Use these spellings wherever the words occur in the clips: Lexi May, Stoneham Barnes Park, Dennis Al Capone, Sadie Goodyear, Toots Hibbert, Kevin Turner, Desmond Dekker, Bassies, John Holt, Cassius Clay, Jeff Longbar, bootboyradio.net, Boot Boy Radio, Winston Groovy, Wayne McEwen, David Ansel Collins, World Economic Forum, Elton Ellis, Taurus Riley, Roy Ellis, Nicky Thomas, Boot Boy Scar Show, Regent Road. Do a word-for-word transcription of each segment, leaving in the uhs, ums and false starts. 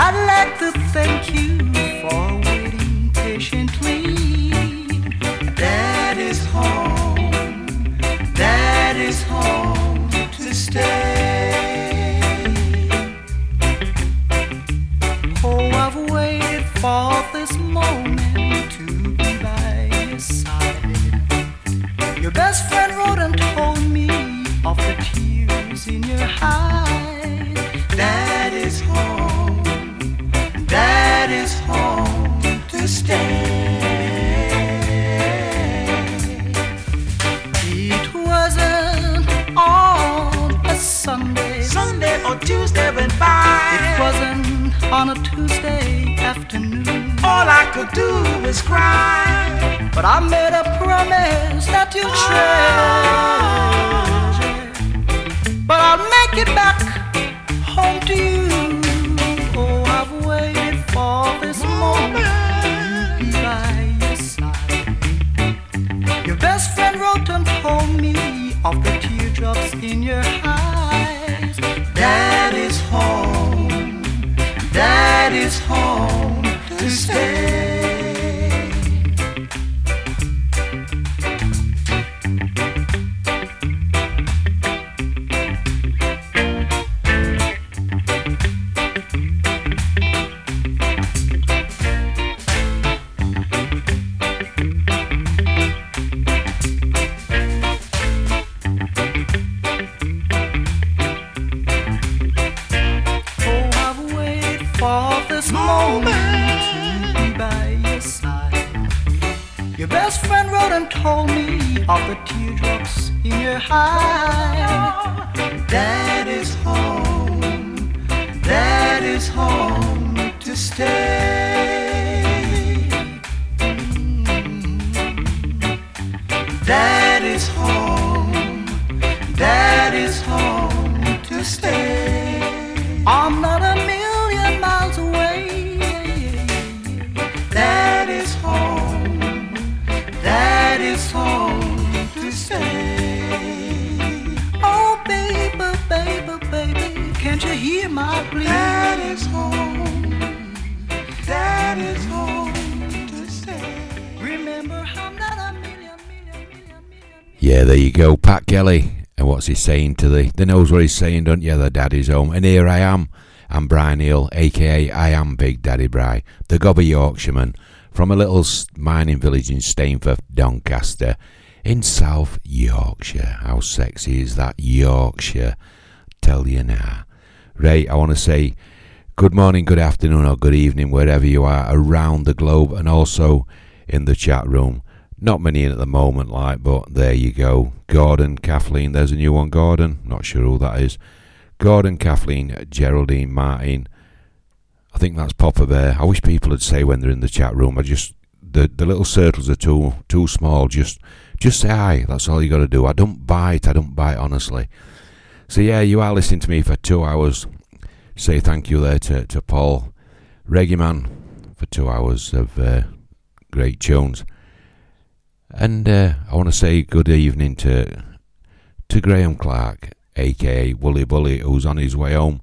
I'd like to thank you for waiting patiently. That is home, that is home to stay. Oh, I've waited for this moment to be by your side. Your best friend wrote and told me of the tears in your eyes. That is home, that is home to stay. It wasn't on a Sunday, Sunday or Tuesday went by. It wasn't on a Tuesday afternoon. All I could do was cry. But I made a promise that you'd treasure. But I'll make it back home to you. Oh, I've waited for this moment to be by your side. Your best friend wrote and told me of the teardrops in your eyes. That is home, that is home to stay. He's saying to the they knows what he's saying, don't you? The daddy's home, and here I am. I'm Brian Neale, aka I am Big Daddy Bri, the gobby Yorkshireman from a little mining village in Stainforth, Doncaster, in South Yorkshire. How sexy is that Yorkshire? Tell you now, right? I want to say good morning, good afternoon, or good evening, wherever you are around the globe, and also in the chat room. Not many in at the moment, like, but there you go. Gordon, Kathleen, there's a new one, Gordon. Not sure who that is. Gordon, Kathleen, Geraldine, Martin. I think that's Papa Bear. I wish people would say when they're in the chat room. I just the the little circles are too too small. Just just say hi. That's all you got to do. I don't bite. I don't bite, honestly. So yeah, you are listening to me for two hours. Say thank you there to to Paul, Reggae Man, for two hours of uh, great tunes. And uh, I want to say good evening to to Graham Clark, aka Wooly Bully, who's on his way home,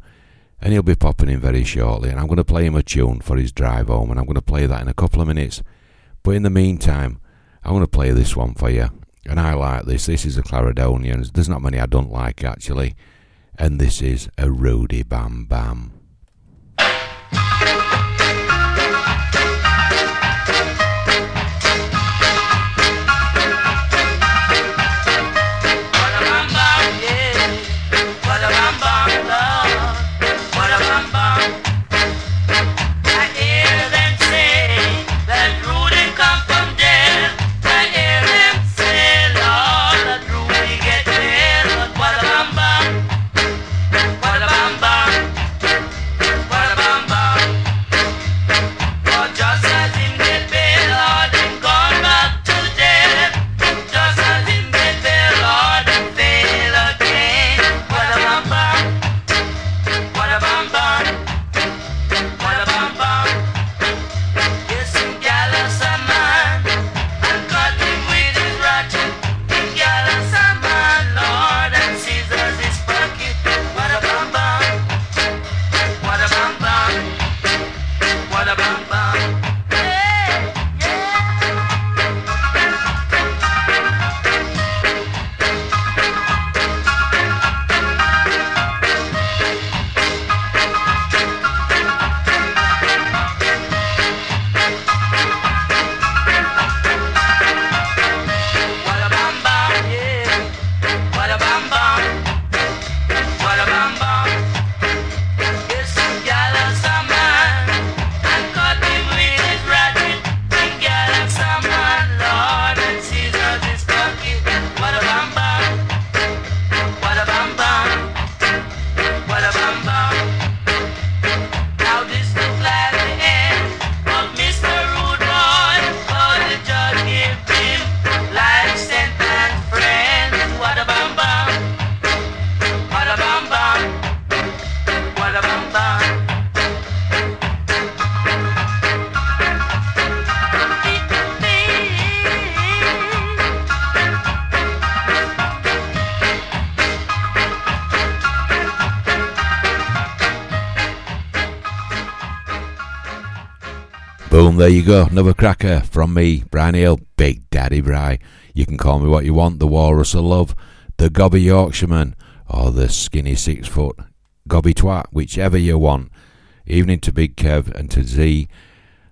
and he'll be popping in very shortly, and I'm going to play him a tune for his drive home, and I'm going to play that in a couple of minutes. But in the meantime, I want to play this one for you, and I like this. This is a Claridonian. There's not many I don't like, actually, and this is a Rudy Bam Bam. Bam, bam. Boom, there you go. Another cracker from me, Brian Neale, Big Daddy Bri. You can call me what you want, the Walrus of Love, the Gobby Yorkshireman, or the Skinny Six Foot Gobby Twat, whichever you want. Evening to Big Kev and to Z.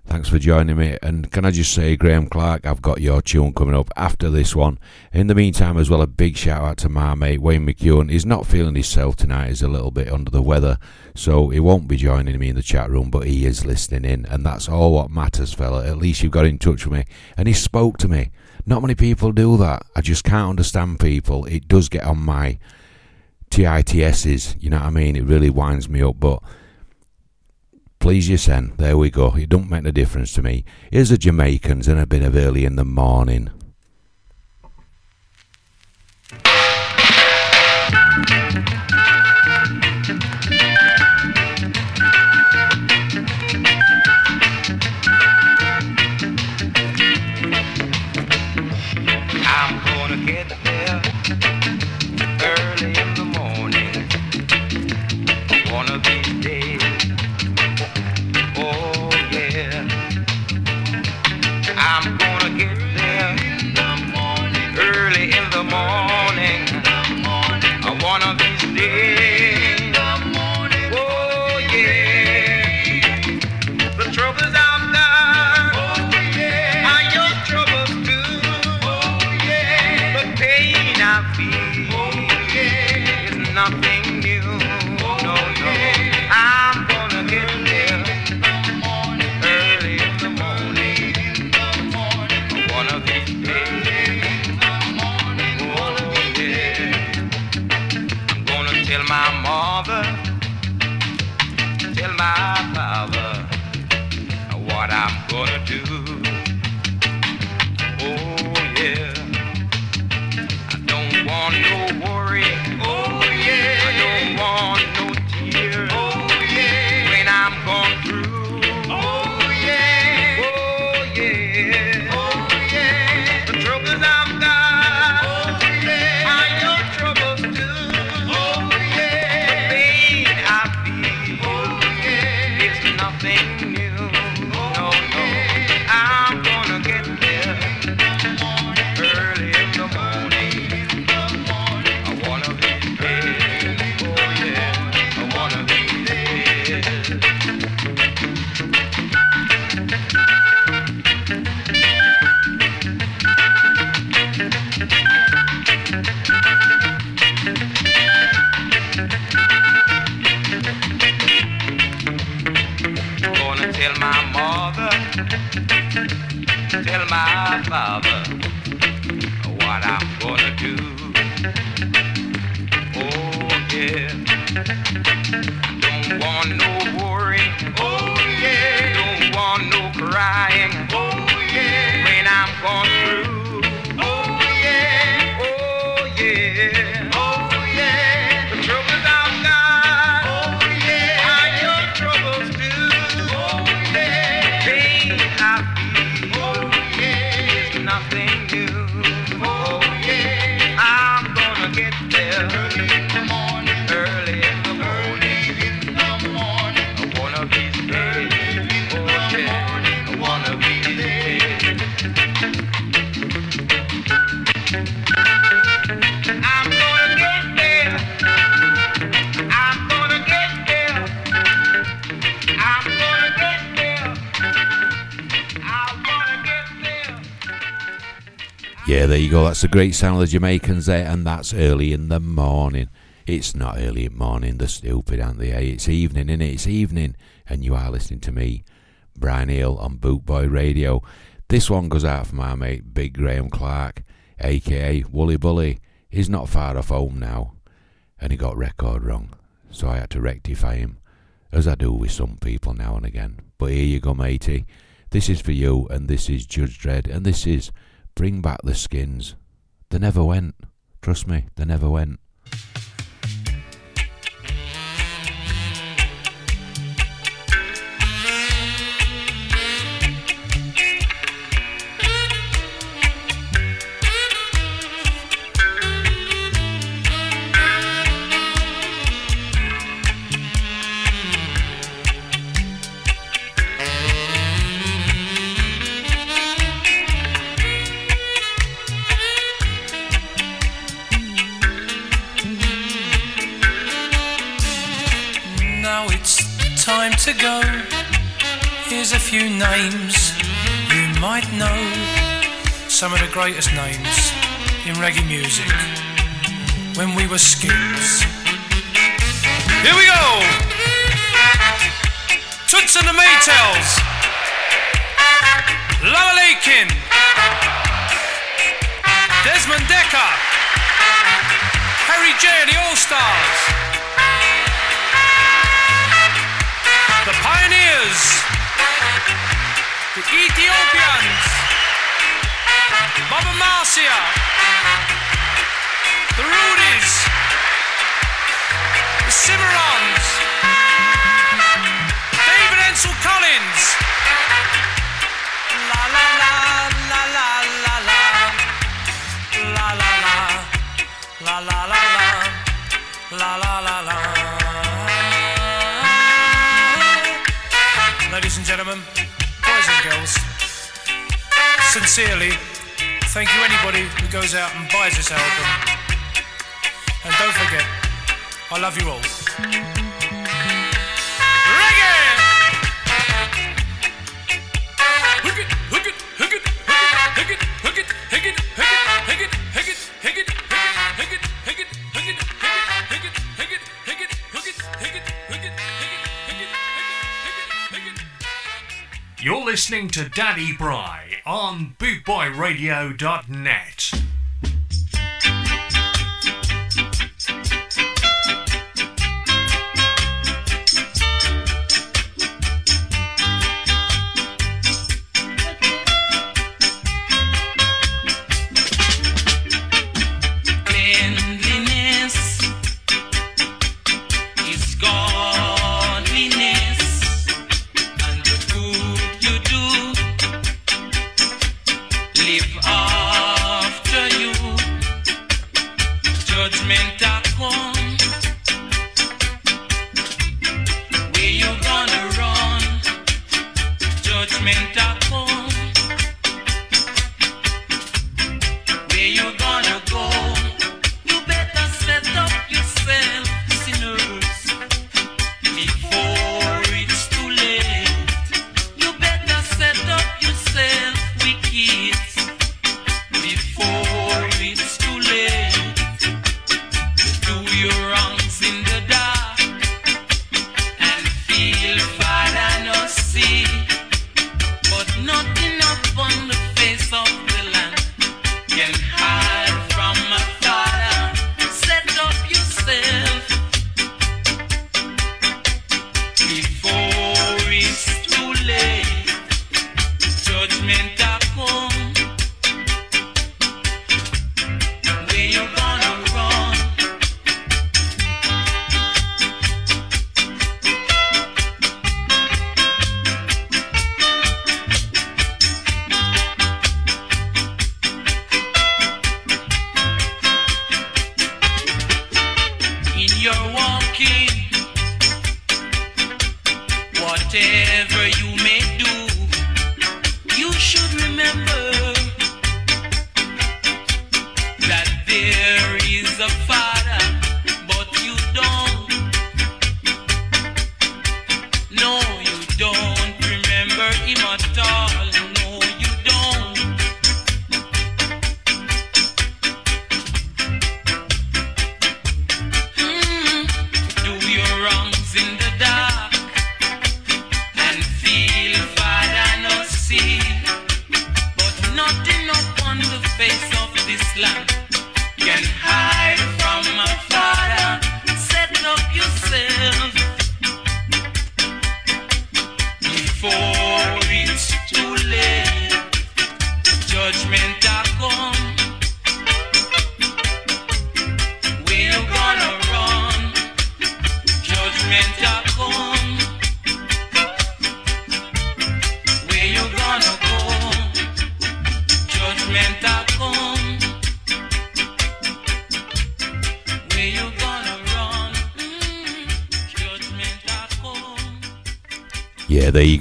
Thanks for joining me. And can I just say, Graham Clark, I've got your tune coming up after this one. In the meantime, as well, a big shout out to my mate Wayne McEwen. He's not feeling himself tonight. He's a little bit under the weather, so he won't be joining me in the chat room, but he is listening in, and that's all what matters, fella. At least you've got in touch with me, and he spoke to me. Not many people do that. I just can't understand people. It does get on my titses, you know what I mean? It really winds me up, but please you send. There we go. It don't make a difference to me. Here's the Jamaicans and a bit of early in the morning. That's the great sound of the Jamaicans there, and that's early in the morning. It's not early in the morning, they're stupid, aren't they? Hey, it's evening, innit? It's evening, and you are listening to me, Brian Neale, on Boot Boy Radio. This one goes out for my mate, Big Graham Clark, aka Wooly Bully. He's not far off home now, and he got record wrong, so I had to rectify him, as I do with some people now and again. But here you go, matey. This is for you, and this is Judge Dredd, and this is Bring Back the Skins. They never went. Trust me, they never went. ago. Here's a few names you might know. Some of the greatest names in reggae music when we were skids. Here we go! Toots and the Maytals, Lama Lakin, Desmond Dekker, Harry J and the All-Stars, the Pioneers, the Ethiopians, Baba Marcia, the Rudies, the Cimarrons, David Ansel Collins, la la la la la la la, la la la, la la la la, la la la. Ladies and gentlemen, boys and girls, sincerely, thank you anybody who goes out and buys this album. And don't forget, I love you all. Reggae! Hook it, hook it, hook it, hook it, hook it, hook it, hook it, hook it, hook it, hook it, hook it, hook it, hook it, hook it, hook it, hook it, hook it, hook it, hook it, hook it. You're listening to Daddy Bry on boot boy radio dot net.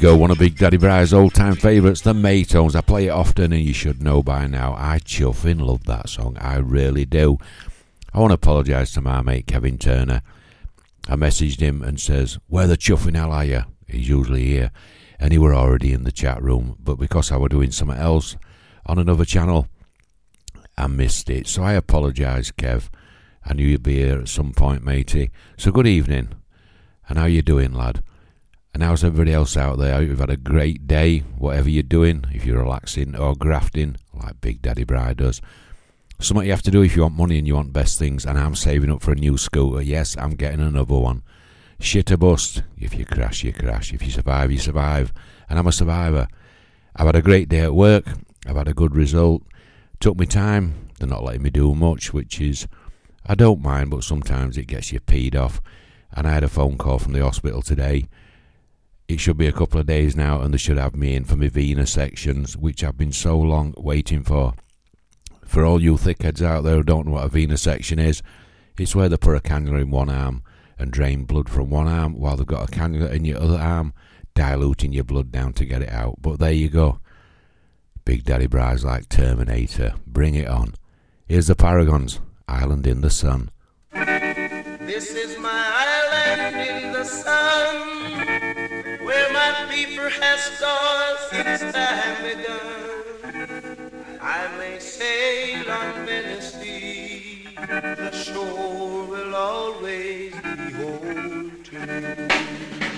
Go one of Big Daddy Bry's old-time favourites, the Maytones. I play it often, and you should know by now. I chuffing love that song, I really do. I want to apologise to my mate Kevin Turner. I messaged him and says, "Where the chuffing hell are you?" is usually here, and he were already in the chat room, but because I were doing something else on another channel, I missed it. So I apologise, Kev. I knew you'd be here at some point, matey. So good evening, and how you doing, lad? And how's everybody else out there? I hope you've had a great day, whatever you're doing, if you're relaxing or grafting, like Big Daddy Bri does. Something you have to do if you want money and you want best things, and I'm saving up for a new scooter. Yes, I'm getting another one. Shit or bust. If you crash, you crash. If you survive, you survive. And I'm a survivor. I've had a great day at work. I've had a good result. Took me time. They're not letting me do much, which is... I don't mind, but sometimes it gets you peed off. And I had a phone call from the hospital today. It should be a couple of days now, and they should have me in for my vena sections, which I've been so long waiting for. For all you thickheads out there who don't know what a vena section is, it's where they put a cannula in one arm and drain blood from one arm while they've got a cannula in your other arm, diluting your blood down to get it out. But there you go. Big Daddy Bri's like Terminator. Bring it on. Here's the Paragons. Island in the Sun. This is my island in the sun, where my people have stars since time begun. I may sail on many seas, the shore will always be home to me.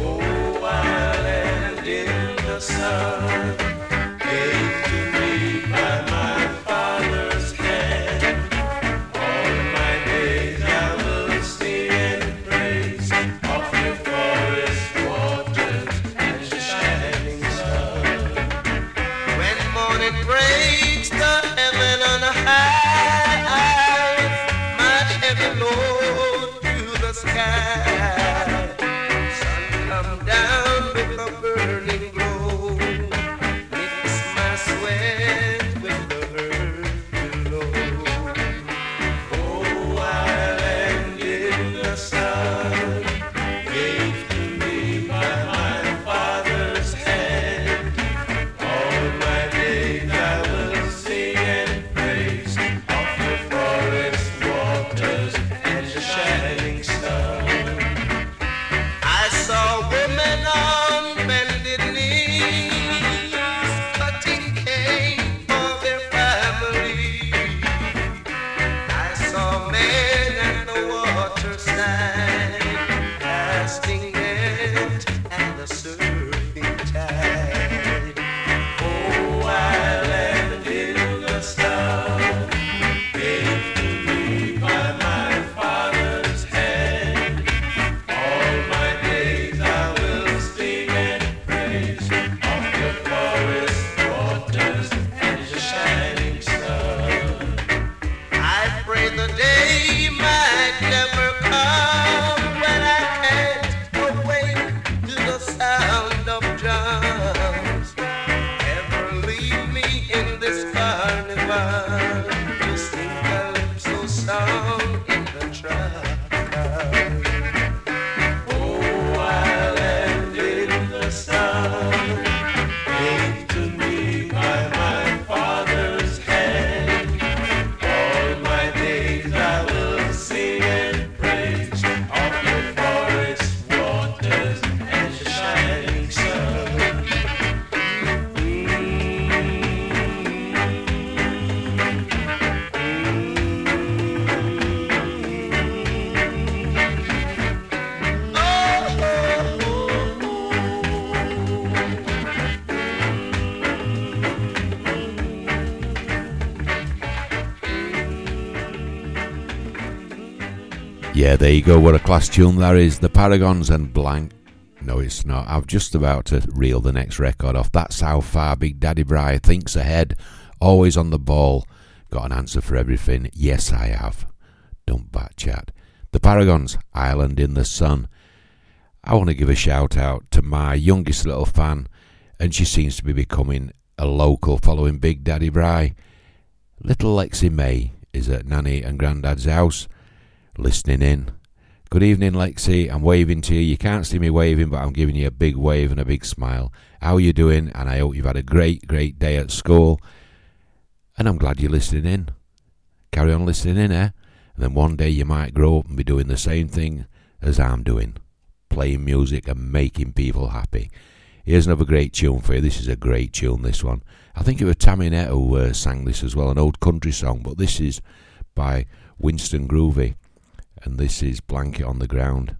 Oh, island in the sun, gave to me by my father. Yeah, there you go, what a class tune that is. The Paragons and Blank. No, it's not. I'm just about to reel the next record off. That's how far Big Daddy Bri thinks ahead. Always on the ball. Got an answer for everything. Yes, I have. Don't back chat. The Paragons, Island in the Sun. I want to give a shout out to my youngest little fan, and she seems to be becoming a local following Big Daddy Bri. Little Lexi May is at Nanny and Grandad's house. Listening in. Good evening, Lexi. I'm waving to you. You can't see me waving, but I'm giving you a big wave and a big smile. How are you doing? And I hope you've had a great, great day at school. And I'm glad you're listening in. Carry on listening in, eh? And then one day you might grow up and be doing the same thing as I'm doing. playing music and making people happy. Here's another great tune for you. This is a great tune, this one. I think it was Taminette who uh, sang this as well, an old country song, but this is by Winston Groovy, and this is Blanket on the Ground.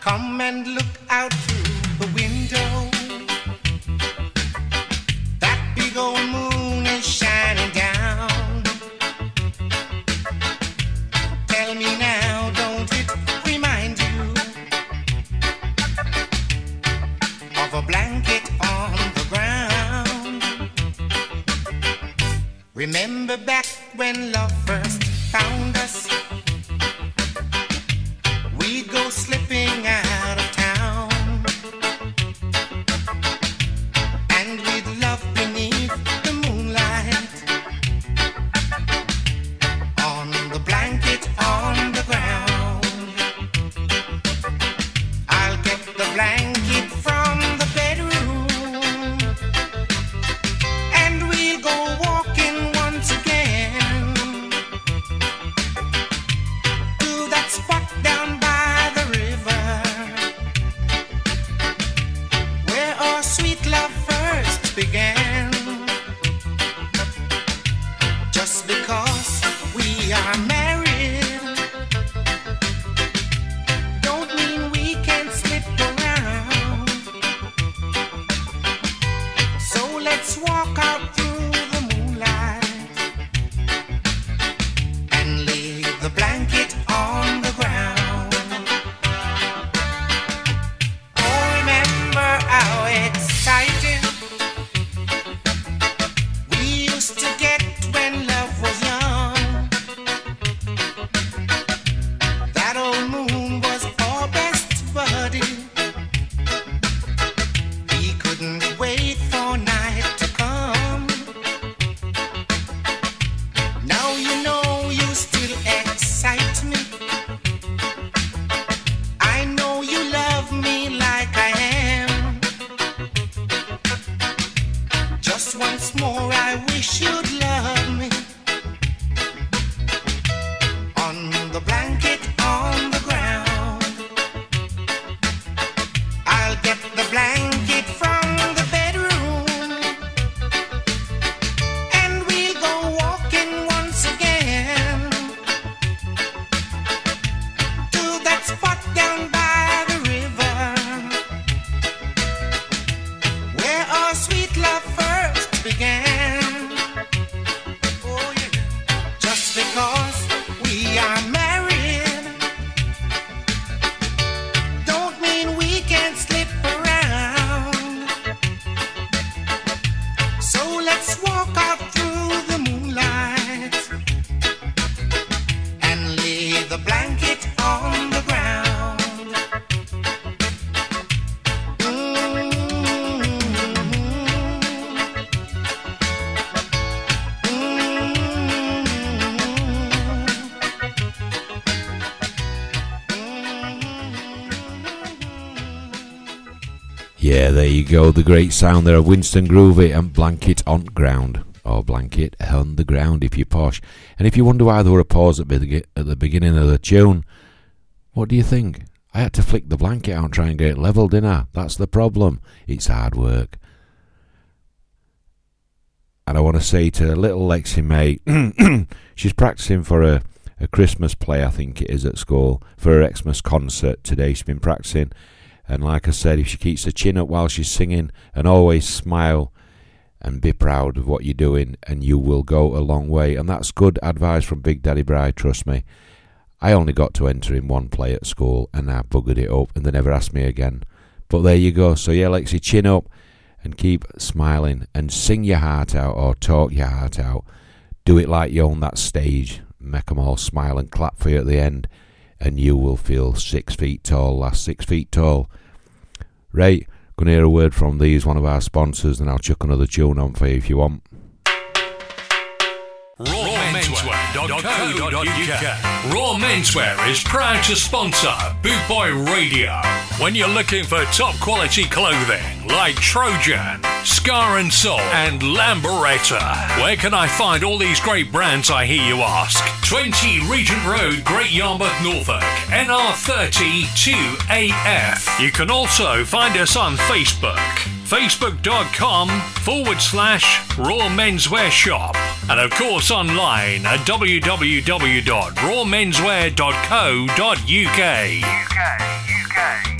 Come and look out through the window. That big old moon is shining down. Tell me now, don't it remind you of a blanket on the ground? Remember back when love first found us? We'd go slipping out of town, and we'd love beneath the moonlight on the blanket on the ground. I'll get the blanket from the bedroom, and we'll go walking once again to that spot down by began. Just because we are married don't mean we can slip around. So let's walk out through the moonlight and lay the blanket on the ground. Oh, remember how exciting to get when love was young. That old moon was our best buddy. He couldn't wait for night to come. Now you know you still excite me. I know you love me like I am. Just once more I will. Should love me on the blanket on the ground. I'll get the blanket from the bedroom, and we'll go walking once again to that spot down by the river where our sweet love first began. Because we are married don't mean we can slip around. So let's walk out through the moonlight and lay the blanket on the ground. Yeah, there you go. The great sound there of Winston Groovy and Blanket on Ground, or Blanket on the Ground if you're posh. And if you wonder why there were a pause at the beginning of the tune, what do you think? I had to flick the blanket out and try and get it level, didn't I? That's the problem. It's hard work. And I want to say to little Lexi May, she's practicing for a, a Christmas play, I think it is, at school, for her Xmas concert today. She's been practicing. And like I said, if she keeps her chin up while she's singing and always smile and be proud of what you're doing, and you will go a long way. And that's good advice from Big Daddy Bride, trust me. I only got to enter in one play at school and I buggered it up and they never asked me again. But there you go. So yeah, Lexi, chin up and keep smiling and sing your heart out or talk your heart out. Do it like you own that stage. Make them all smile and clap for you at the end. And you will feel six feet tall, last six feet tall. Right, going to hear a word from these, one of our sponsors, and I'll chuck another tune on for you if you want. raw menswear dot co dot uk. Raw Menswear is proud to sponsor Boot Boy Radio. When you're looking for top quality clothing like Trojan, Scar and Soul and Lamberetta, where can I find all these great brands, I hear you ask? twenty Regent Road, Great Yarmouth, Norfolk, N R thirty two A F. You can also find us on Facebook. Facebook.com forward slash Raw Menswear Shop. And of course online at w w w dot raw menswear dot co dot uk. U K, U K.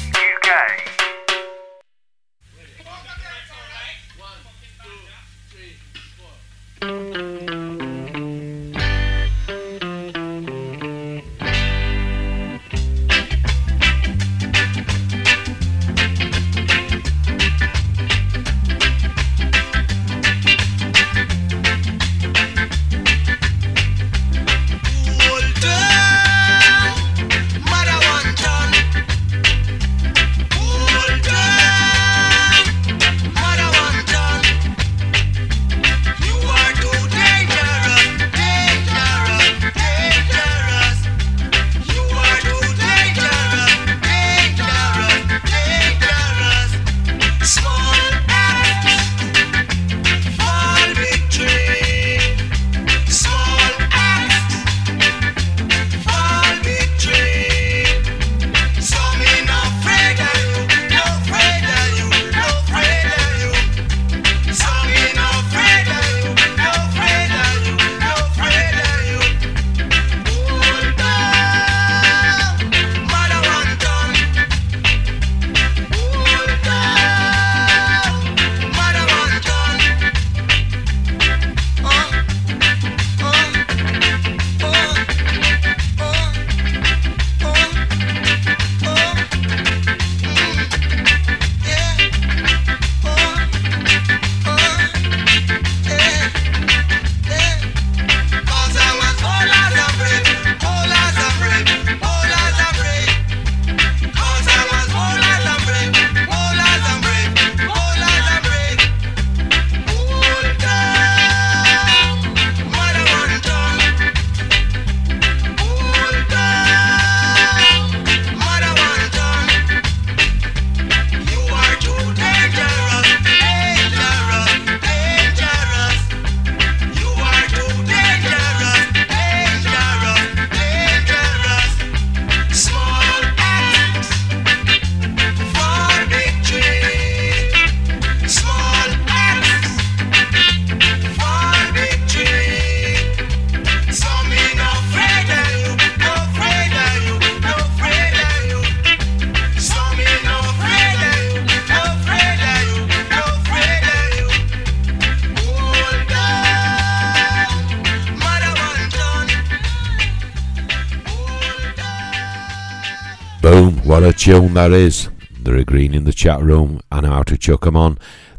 Tune that is. They're agreeing in the chat room and how to chuck them on.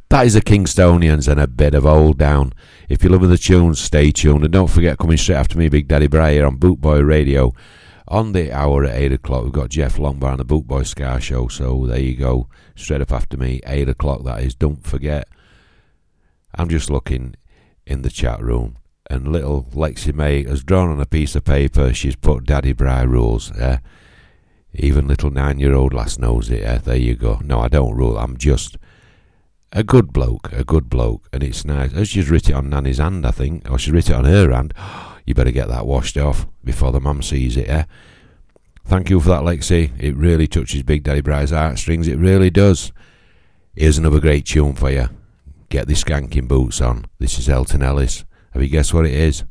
That is the Kingstonians and a bit of Old Down. If you're loving the tunes, stay tuned and don't forget, coming straight after me, Big Daddy Bri here on Boot Boy Radio. On the hour at eight o'clock, we've got Jeff Longbar and the Boot Boy Scar Show, so there you go. Straight up after me, eight o'clock that is, don't forget. I'm just looking in the chat room and little Lexi May has drawn on a piece of paper, she's put Daddy Bri rules there. Even little nine-year-old lass knows it. Eh? There you go. No, I don't rule. I'm just a good bloke, a good bloke, and it's nice. Oh, she's written it on Nanny's hand, I think, or she's written it on her hand. You better get that washed off before the mum sees it. Eh? Thank you for that, Lexi. It really touches Big Daddy Bri's heartstrings. It really does. Here's another great tune for you. Get the skanking boots on. This is Elton Ellis. Have you guessed what it is?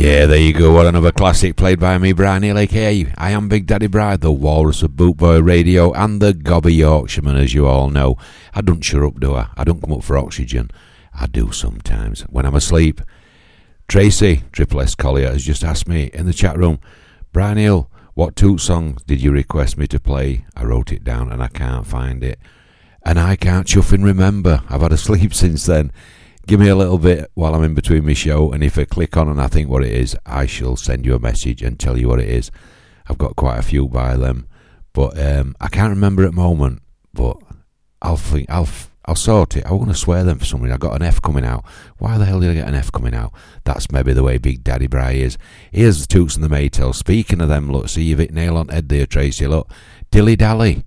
Yeah, there you go. What another classic played by me, Brian Neale, aka I Am Big Daddy Bride, the Walrus of Boot Boy Radio, and the Gobby Yorkshireman, as you all know. I don't cheer up, do I? I don't come up for oxygen. I do sometimes when I'm asleep. Tracy Triple S Collier has just asked me in the chat room, Brian Neale, what toot song did you request me to play? I wrote it down and I can't find it. And I can't chuffing remember. I've had a sleep since then. Give me a little bit while I'm in between my show, and if I click on and I think what it is, I shall send you a message and tell you what it is. I've got quite a few by them, but um, I can't remember at the moment, but I'll think, I'll I'll sort it. I want to swear them for some reason. I got an F coming out. Why the hell did I get an F coming out? That's maybe the way Big Daddy Bry is. Here's the Toots and the Maytals. Speaking of them, look, see, you've hit nail on head there, Tracy. Look, Dilly Dally.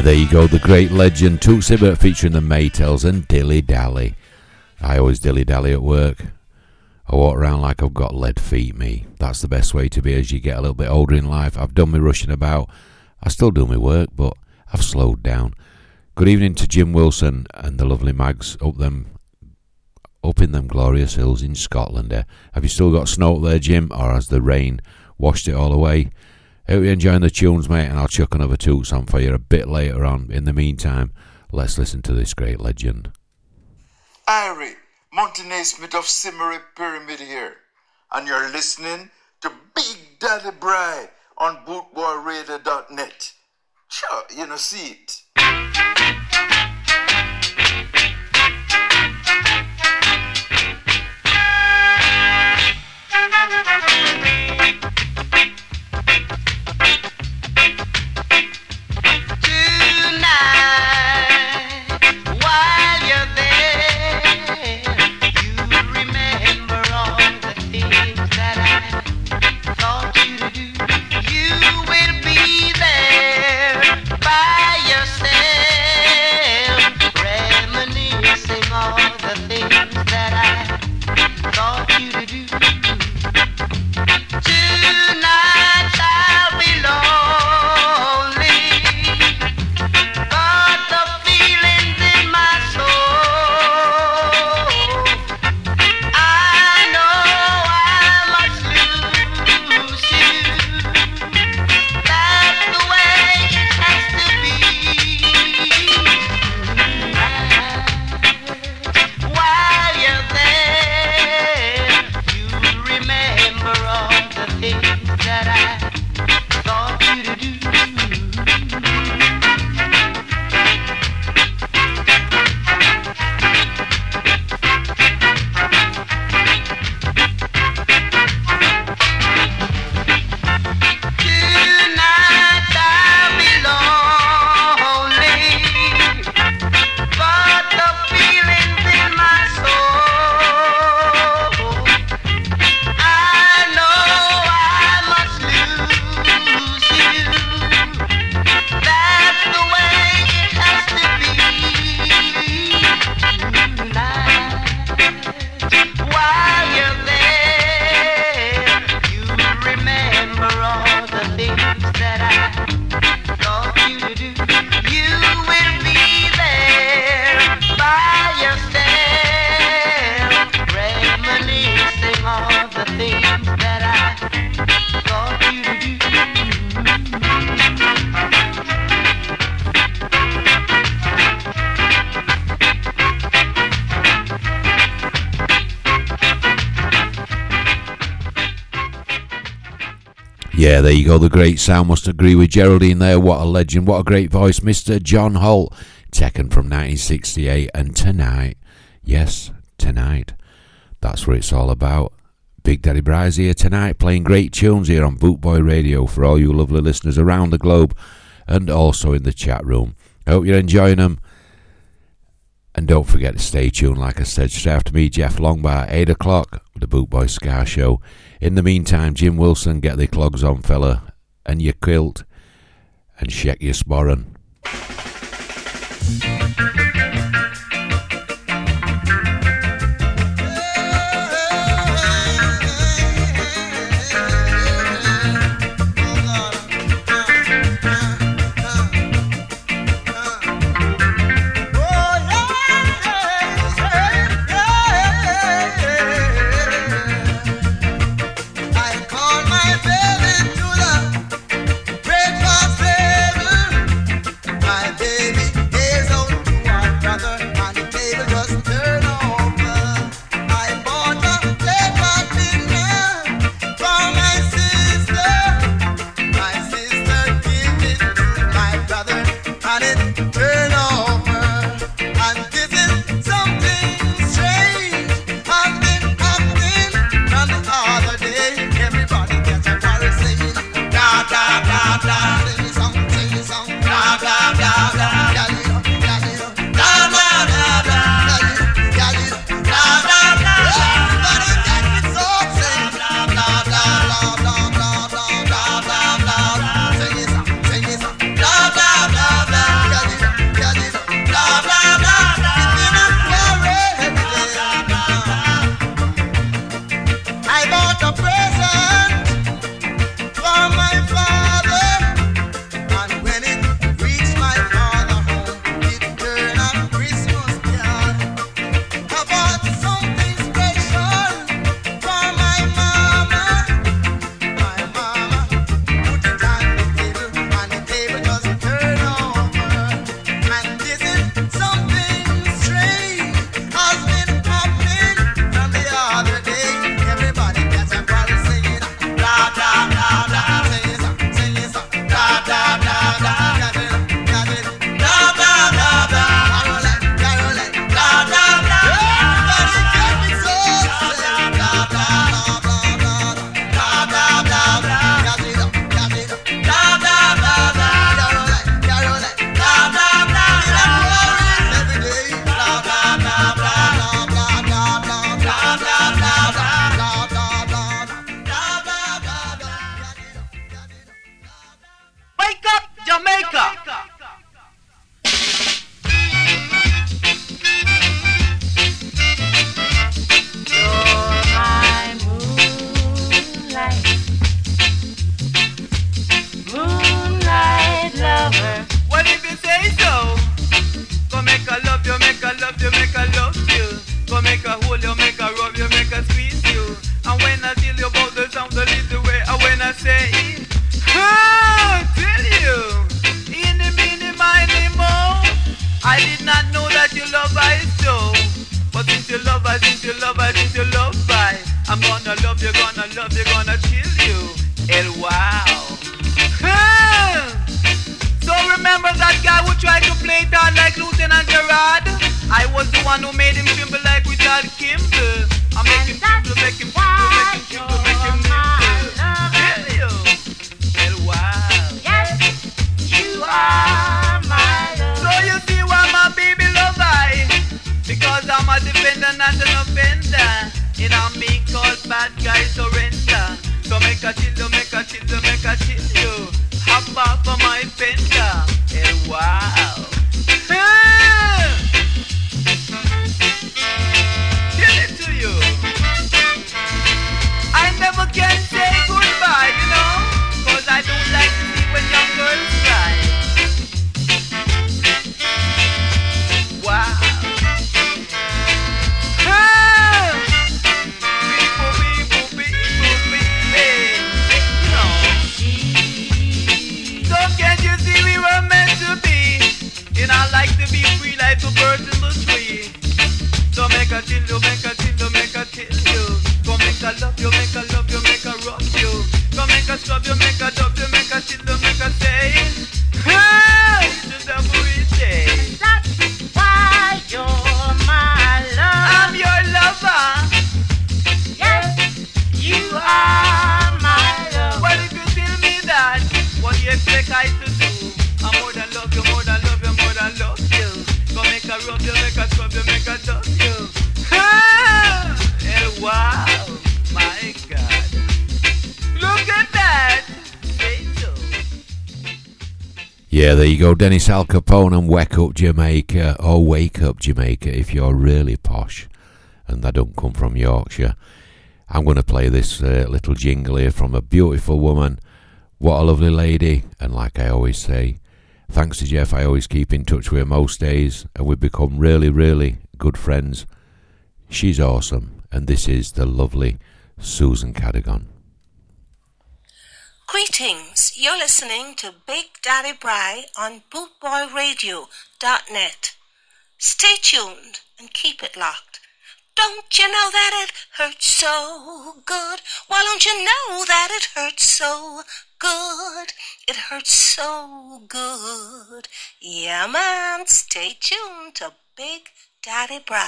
There you go, the great legend Toots Hibbert featuring the Maytals and Dilly Dally. I always dilly dally at work. I walk around like I've got lead feet, me. That's the best way to be as you get a little bit older in life. I've done me rushing about. I still do me work, but I've slowed down. Good evening to Jim Wilson and the lovely Mags up them, up in them glorious hills in Scotland. Eh? Have you still got snow up there, Jim, or has the rain washed it all away? Hope you're enjoying the tunes, mate, and I'll chuck another toots on for you a bit later on. In the meantime, let's listen to this great legend. Irie, Monty Naismith of Cymru Pyramid here, and you're listening to Big Daddy Bry on boot boy radio dot net. Sure, you know, see it. Yeah, there you go. The great sound. Must agree with Geraldine there. What a legend. What a great voice. Mister John Holt. Taken from nineteen sixty-eight. And tonight, yes, tonight, that's what it's all about. Big Daddy Bry's here tonight playing great tunes here on Boot Boy Radio for all you lovely listeners around the globe and also in the chat room. I hope you're enjoying them. And don't forget to stay tuned, like I said, straight after me, Jeff Longbar, eight o'clock, the Boot Boy Scar Show. In the meantime, Jim Wilson, get the clogs on, fella, and your kilt, and check your sporran. There's only when I tell you about the sound a little way, and when I say it, oh, tell you, in the mini mini mo, I did not know that you love I so, but since you love I, since you love I, since you love I, I'm gonna love you, gonna love you, gonna chill you, el wow. So remember that guy who tried to play it hard like Lieutenant Gerard? I was the one who made him tremble like Richard Kimble. I make him tremble, make him tremble, make him tremble, make him tremble. El wow. Yes, you are my love. So you see why my baby love I? Because I'm a defender, not an offender. And I'm being called bad guy surrender. So make a chill, make a chill, make a chill, you. Hop off of my fender, hey, wow. Hey. Tell it to you. I never can say goodbye, you know, cause I don't like to see when young girls cry. Wow. Hey. People, people, I like to be free like the birds in the tree. So make a chill you, make a chill you, make a chill you. So make a love you, make a love you, make a rock you. So make a scrub you, make a dub you, make a chill you, make a say. Hey, it's just every day. That's why you're my love. I'm your lover. Yes, you are my love. But if you tell me that, what do you expect I to do? I'm more than love you, more than love. I love you, so make a rub you, make a scrub you, make a dub you. Ah, hey, wow, my God. Look at that. Yeah, there you go, Dennis Al Capone and Wake Up Jamaica, or Wake Up Jamaica if you're really posh, and that don't come from Yorkshire. I'm going to play this uh, little jingle here from a beautiful woman. What a lovely lady, and like I always say, thanks to Jeff, I always keep in touch with her most days, and we've become really, really good friends. She's awesome, and this is the lovely Susan Cadogan. Greetings, you're listening to Big Daddy Bri on boot boy radio dot net. Stay tuned and keep it locked. Don't you know that it hurts so good? Why don't you know that it hurts so good? It hurts so good. Yeah, man, stay tuned to Big Daddy Bri.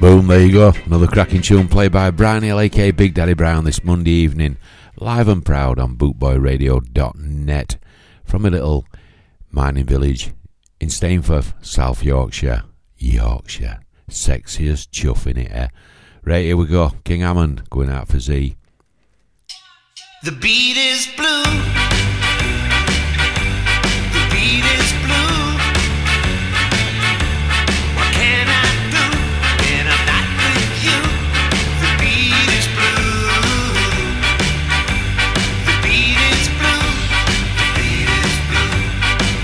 Boom, there you go. Another cracking tune played by Brian Neale, aka Big Daddy Brown, this Monday evening, live and proud on boot boy radio dot net from a little mining village in Stainforth, South Yorkshire, Yorkshire. Sexiest chuff in it, eh? Right, here we go. King Hammond going out for Z. The beat is blue. The beat is blue. What can I do when I'm not with you? The beat is blue. The beat is blue. The beat is blue.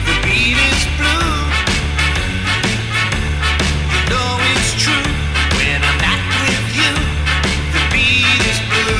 The beat is blue. You know it's true when I'm not with you. The beat is blue.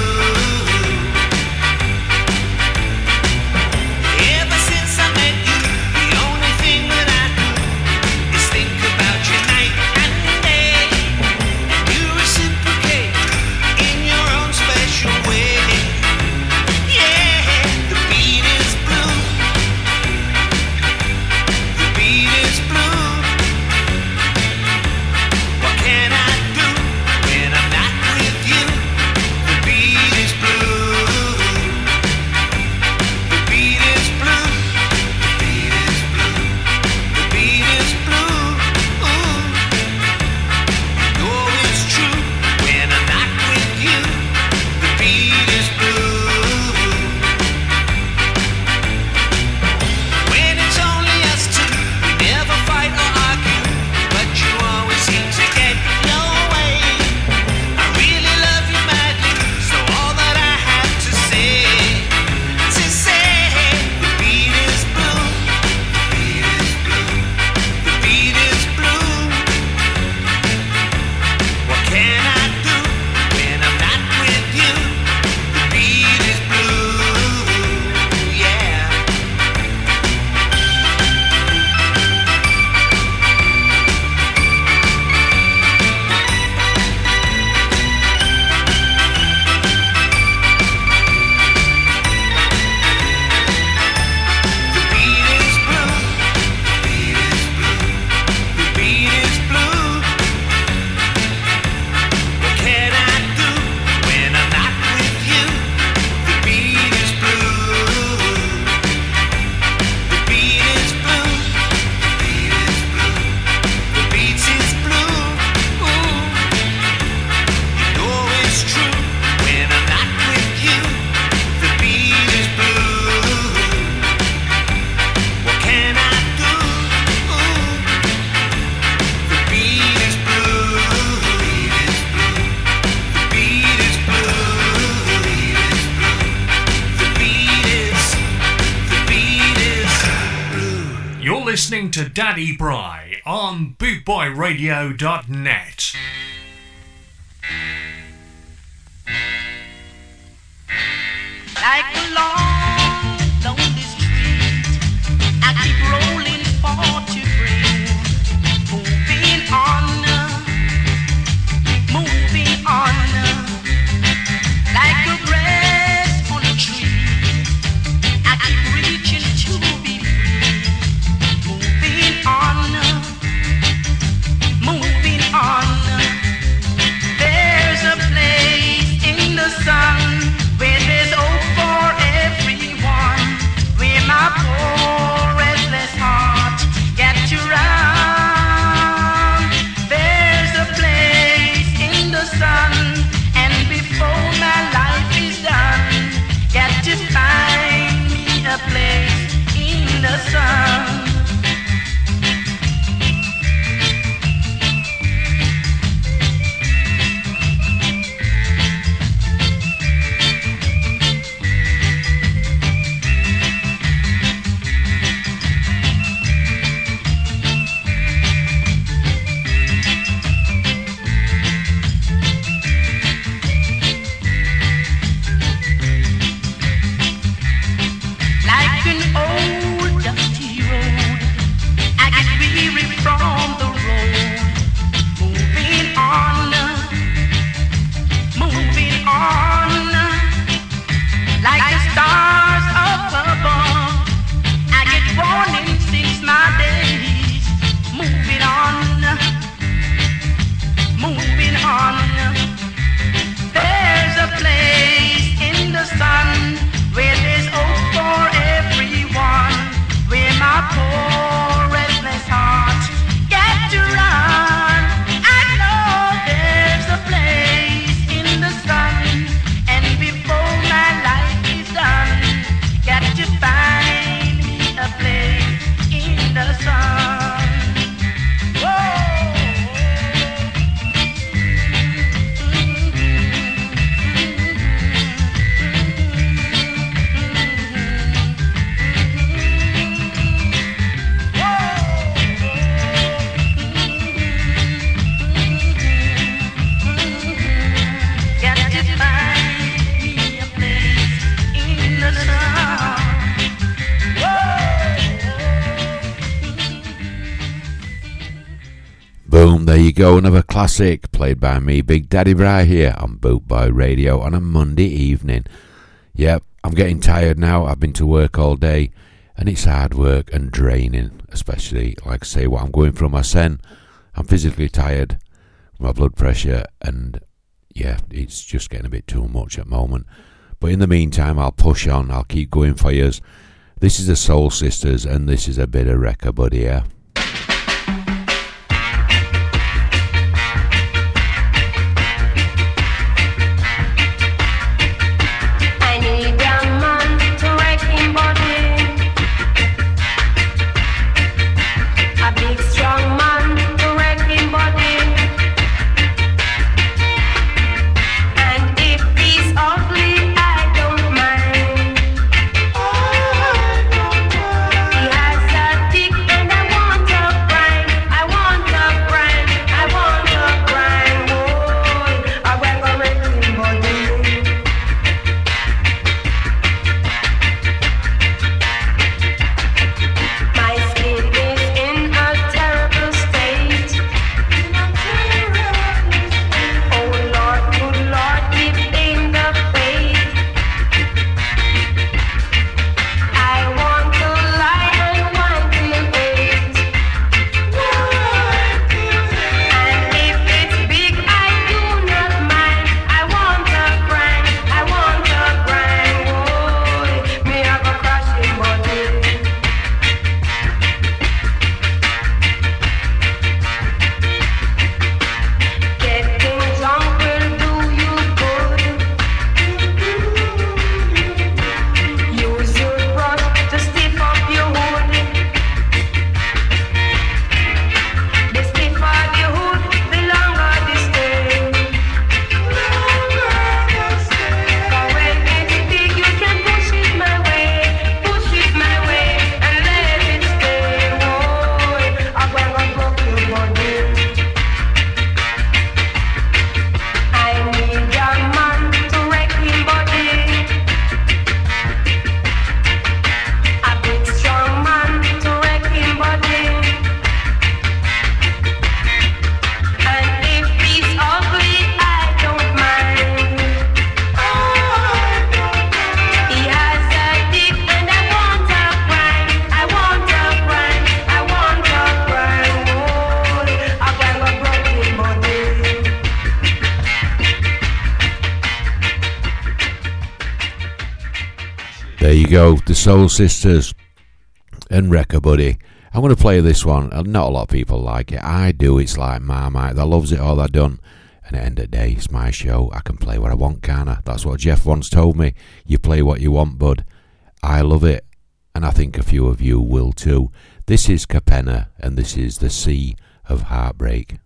Daddy Bry on boot boy radio dot net. There's a place in the sun where there's hope for Boom, there you go, another classic played by me, Big Daddy Bry, here on Boot Boy Radio on a Monday evening. Yep, I'm getting tired now. I've been to work all day, and it's hard work and draining, especially, like I say, what I'm going through my sen. I'm physically tired, my blood pressure, and yeah, it's just getting a bit too much at the moment. But in the meantime, I'll push on, I'll keep going for yous. This is the Soul Sisters, and this is a bit of wrecker, buddy, yeah? The Soul Sisters and Wrecker Buddy. I'm going to play this one. Not a lot of people like it. I do. It's like Marmite. They loves it all they done. And at the end of the day, it's my show. I can play what I want, can't I? That's what Jeff once told me. You play what you want, bud. I love it. And I think a few of you will too. This is Capenna, and this is The Sea of Heartbreak.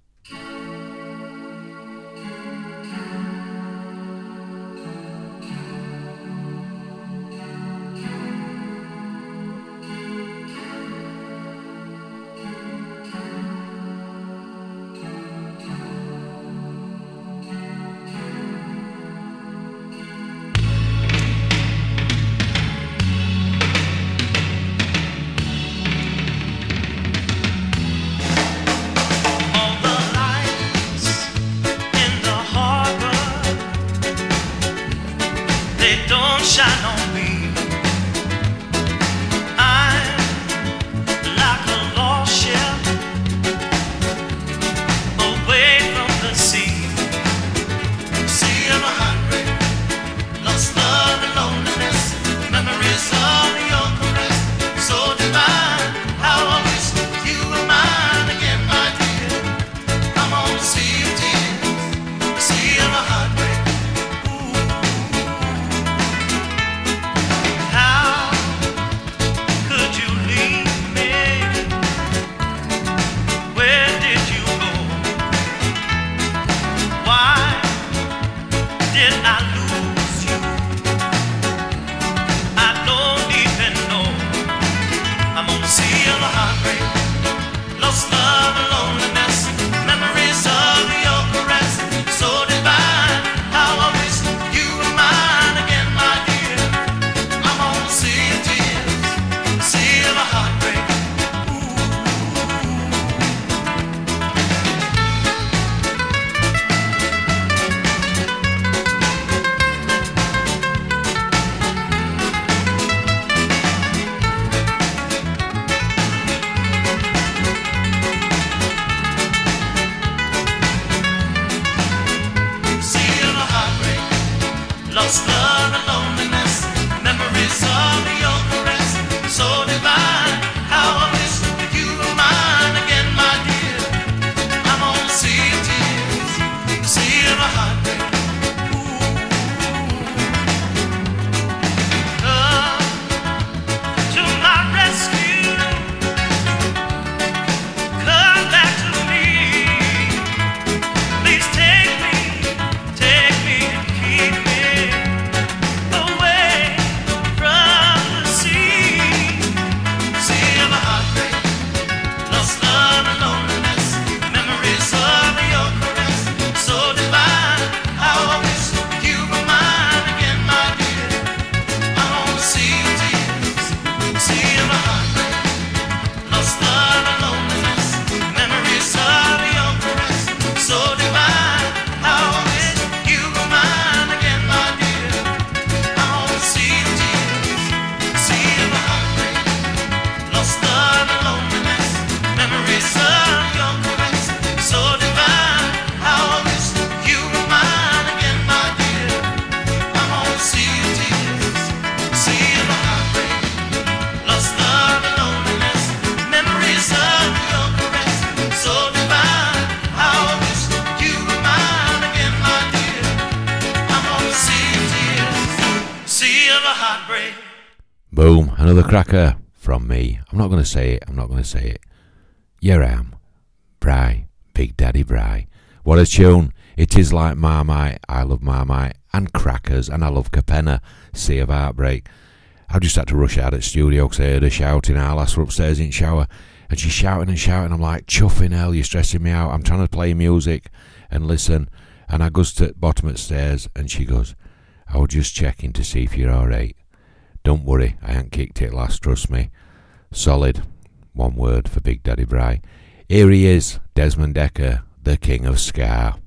Boom, another cracker from me. I'm not going to say it, I'm not going to say it. Here I am, Bri, Big Daddy Bri. What a tune. It is like Marmite, I love Marmite, and crackers, and I love Capenna, Sea of Heartbreak. I just had to rush out of the studio because I heard her shouting. Our lass were upstairs in the shower, and she's shouting and shouting. I'm like, chuffing hell, you're stressing me out. I'm trying to play music and listen. And I goes to the bottom of the stairs, and she goes, I was just checking to see if you're all right. Don't worry, I ain't kicked it last, trust me. Solid. One word for Big Daddy Bri. Here he is, Desmond Dekker, the King of Ska.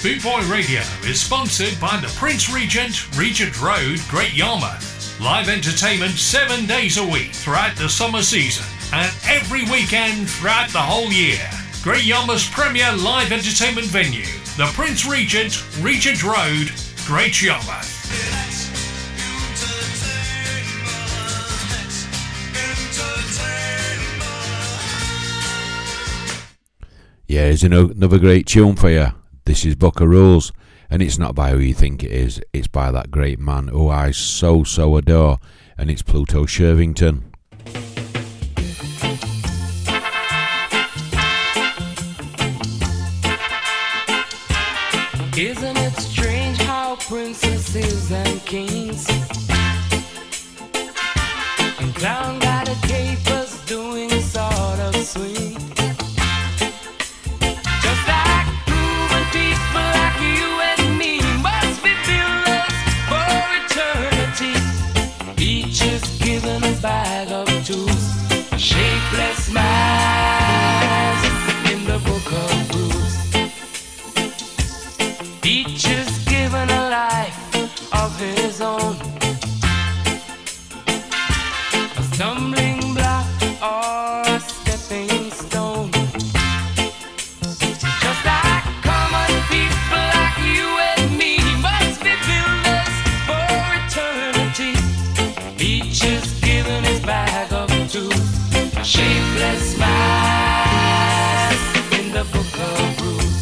Boot Boy Radio is sponsored by the Prince Regent, Regent Road, Great Yarmouth. Live entertainment seven days a week throughout the summer season and every weekend throughout the whole year. Great Yarmouth's premier live entertainment venue, the Prince Regent, Regent Road, Great Yarmouth. Yeah, here's another great tune for you. This is Book of Rules, and it's not by who you think it is, it's by that great man who I so, so adore, and it's Pluto Shervington. Isn't it strange how princesses and kings and down by the capers doing sort of swing? Bag of tools, shapeless minds in the book. Each is given a life of his own, a stumbling block or a stepping stone. Just like common people like you and me must be builders for eternity. Each is given his bag of truth, a shapeless mass in the book of Ruth.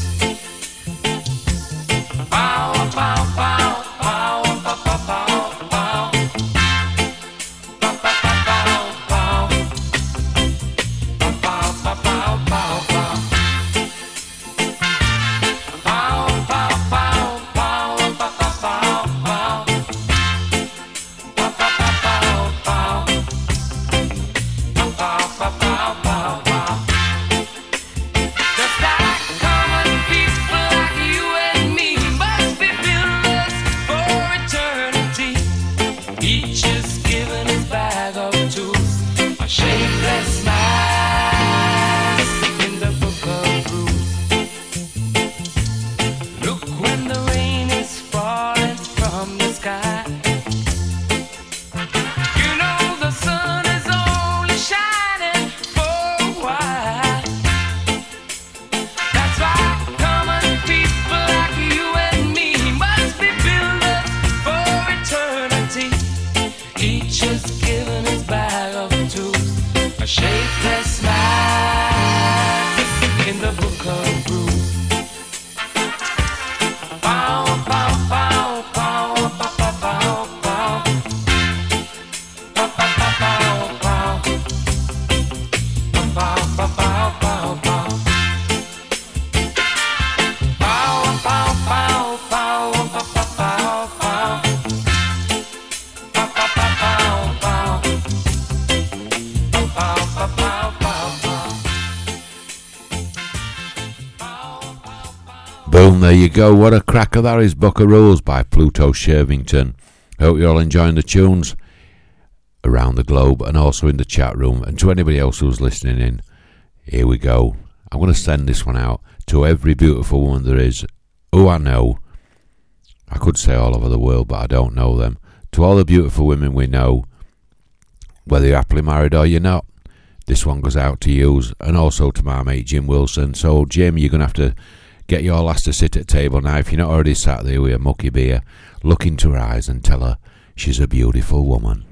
There you go, what a cracker that is, Buckaroos by Pluto Shervington. Hope you're all enjoying the tunes around the globe and also in the chat room, and to anybody else who's listening in, here we go. I'm going to send this one out to every beautiful woman there is who I know. I could say all over the world, but I don't know them. To all the beautiful women we know, whether you're happily married or you're not, this one goes out to yous, and also to my mate Jim Wilson. So Jim, you're going to have to get your lass to sit at table now if you're not already sat there with a mucky beer. Look into her eyes and tell her she's a beautiful woman.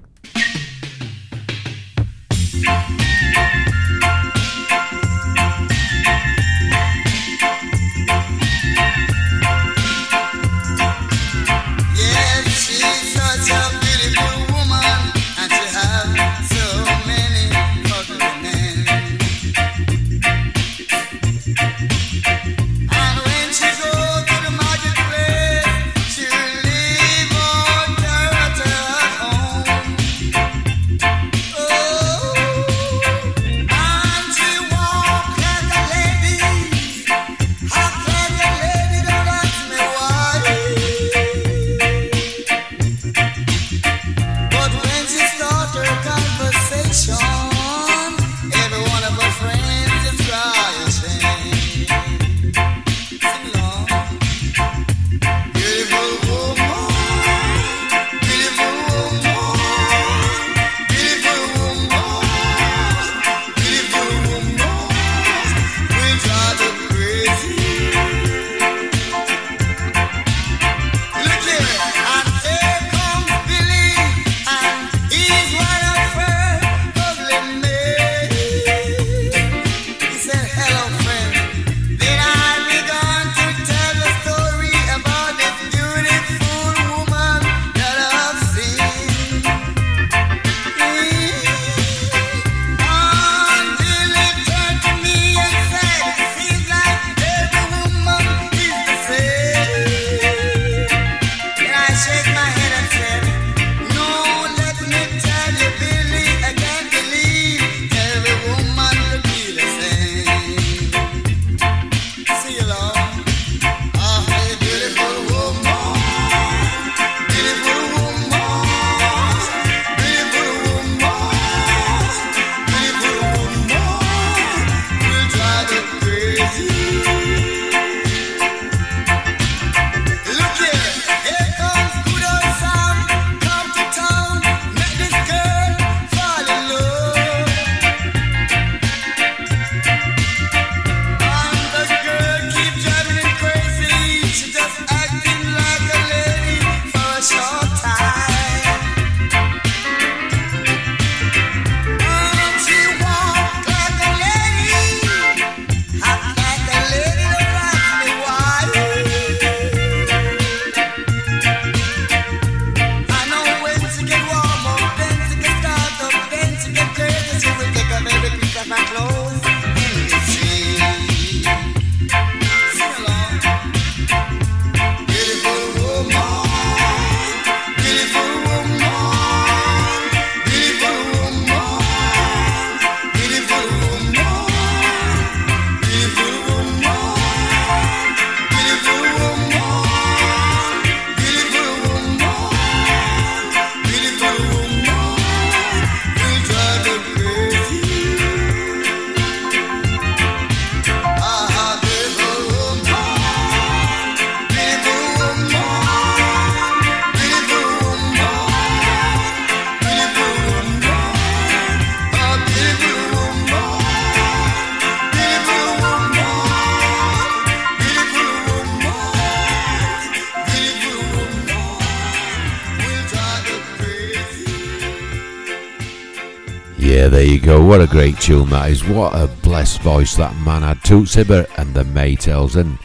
Goodyear, there you go. What a great tune that is. What a blessed voice that man had. Toots Hibbert and the Maytals and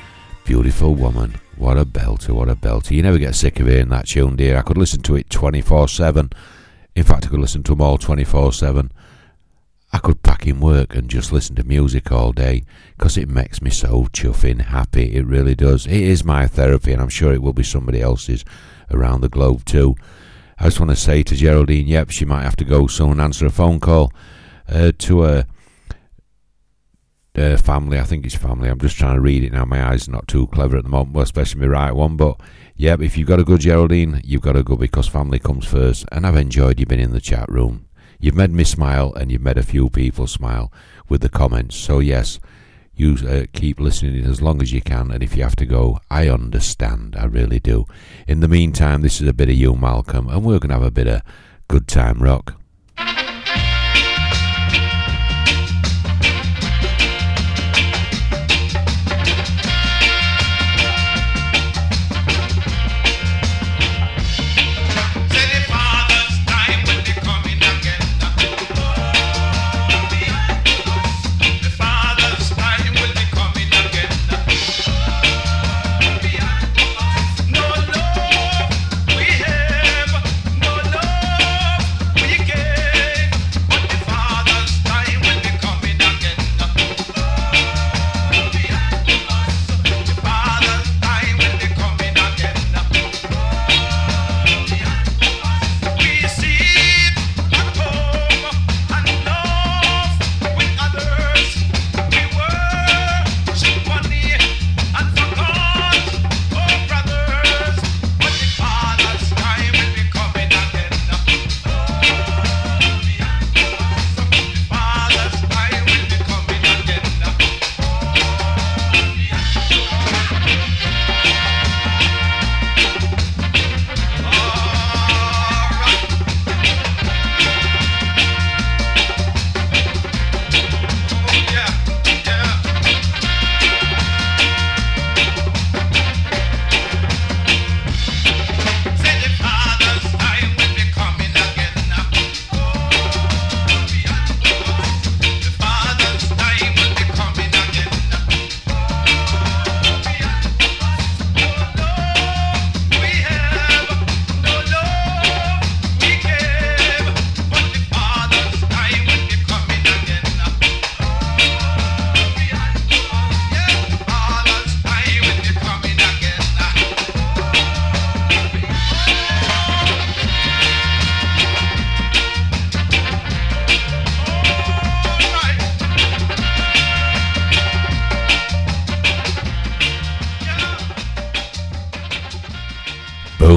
Beautiful Woman. What a belter, what a belter. You never get sick of hearing that tune, dear. I could listen to it twenty-four seven. In fact, I could listen to them all twenty-four seven. I could pack in work and just listen to music all day because it makes me so chuffing happy. It really does. It is my therapy, and I'm sure it will be somebody else's around the globe too. I just want to say to Geraldine, yep, she might have to go soon and answer a phone call uh, to her, her family. I think it's family. I'm just trying to read it now. My eyes are not too clever at the moment, well, especially my right one. But, yep, if you've got to go, Geraldine, you've got to go because family comes first. And I've enjoyed you being in the chat room. You've made me smile, and you've made a few people smile with the comments. So, yes, you uh, keep listening as long as you can, and if you have to go, I understand. I really do. In the meantime, this is a bit of you, Malcolm, and we're going to have a bit of good time rock.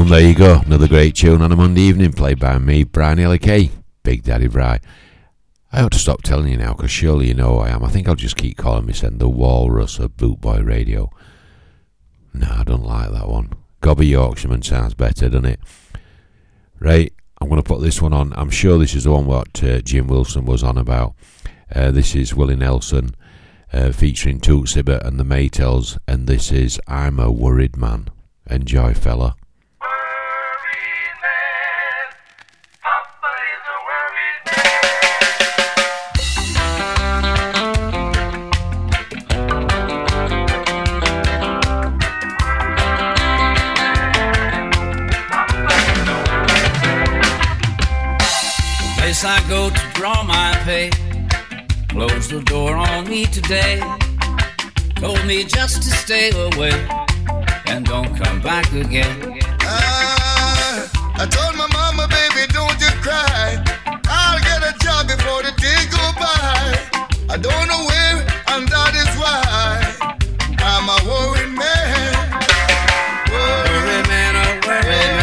There you go, another great tune on a Monday evening, played by me, Brian Neale, Big Daddy Bry. I ought to stop telling you now, because surely you know who I am. I think I'll just keep calling myself the Walrus of Boot Boy Radio. No, I don't like that one. Gobby Yorkshireman sounds better, doesn't it? Right, I'm going to put this one on. I'm sure this is the one what uh, Jim Wilson was on about. Uh, this is Willie Nelson uh, featuring Toots Hibbert and the Maytals, and this is I'm a Worried Man. Enjoy, fella. I go to draw my pay, close the door on me today, told me just to stay away, and don't come back again. I, I told my mama, baby, don't you cry, I'll get a job before the day go by, I don't know where, and that is why, I'm a worried man, worried man, a worried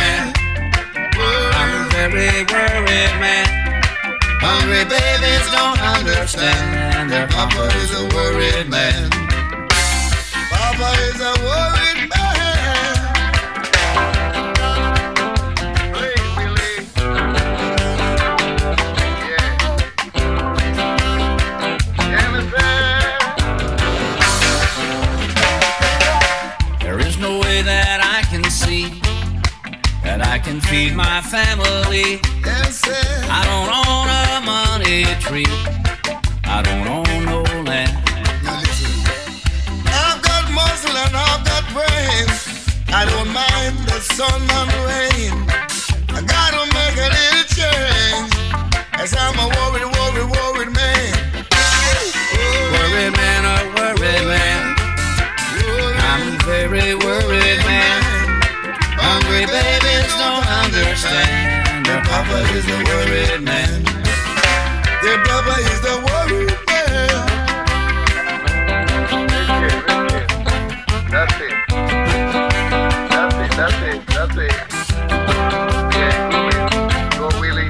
man, I'm a very worried man. Hungry babies don't understand that Papa is a worried man. Papa is a worried man. Hey, Billy. Yeah. There is no way that I can see that I can feed my family. Yes, sir. I don't own a money family tree. I don't own no land. I've got muscle and I've got brains. I don't mind the sun and rain. I gotta make a little change, as I'm a worried, worried, worried man. Worried man, a worried man. I'm very worried man. Hungry babies don't understand. Their papa is the worried man. Their papa is the worried man. That's it. That's it, that's it. Yeah, go Willie.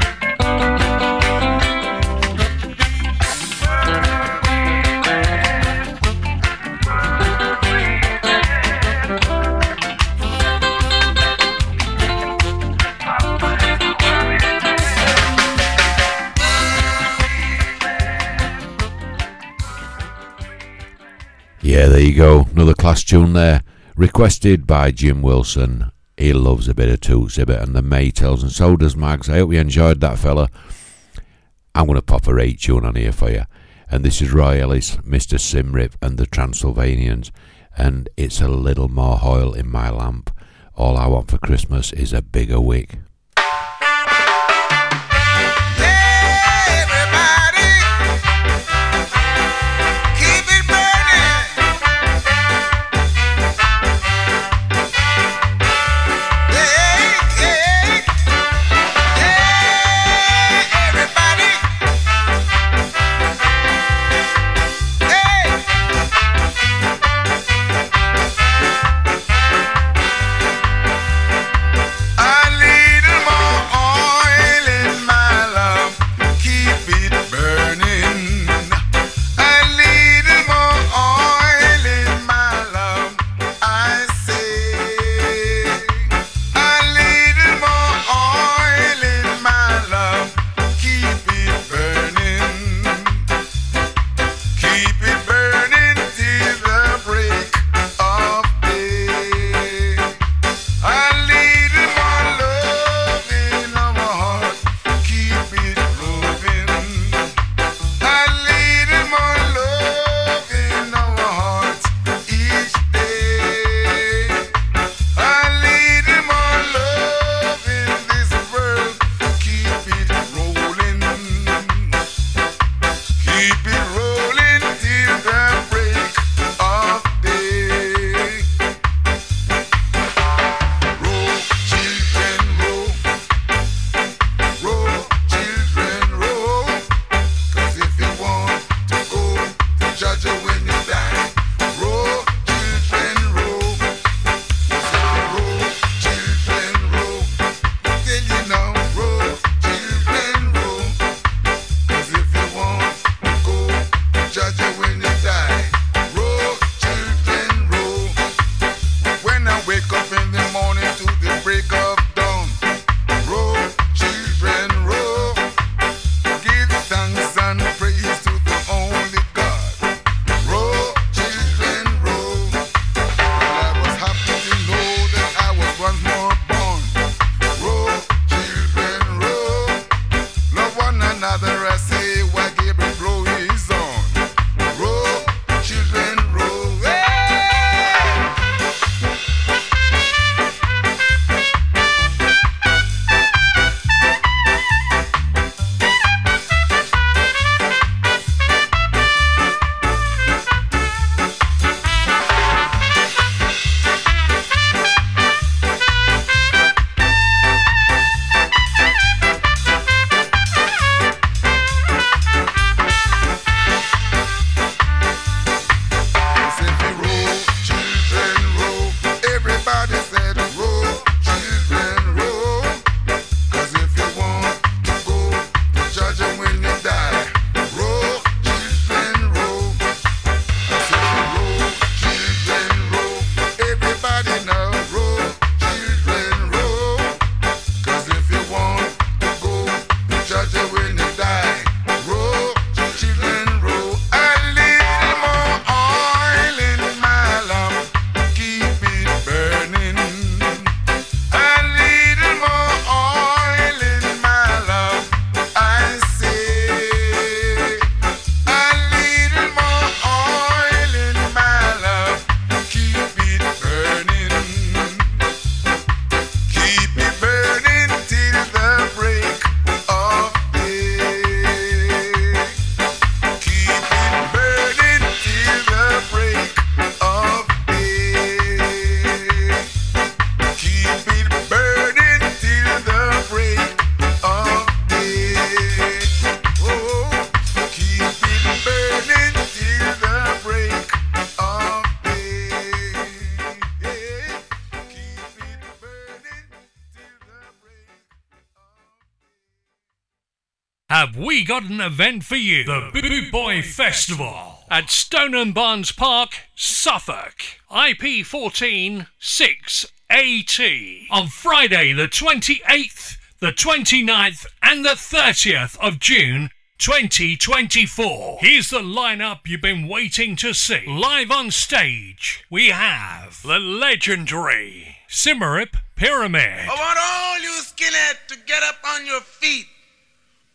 Yeah, there you go. Another class tune there. Requested by Jim Wilson. He loves a bit of Toots Hibbert and the Maytals, and so does Mags. I hope you enjoyed that, fella. I'm going to pop a rate tune on here for you. And this is Roy Ellis, Mister Simrip and the Transylvanians. And it's a little more oil in my lamp. All I want for Christmas is a bigger wick. I lead Have we got an event for you? The Boot Boy Festival at Stoneham Barnes Park, Suffolk, I P fourteen six A T on Friday the twenty-eighth, the twenty-ninth and the thirtieth of June twenty twenty-four. Here's the lineup you've been waiting to see. Live on stage, we have the legendary Simmerip Pyramid. I want all you skinheads to get up on your feet.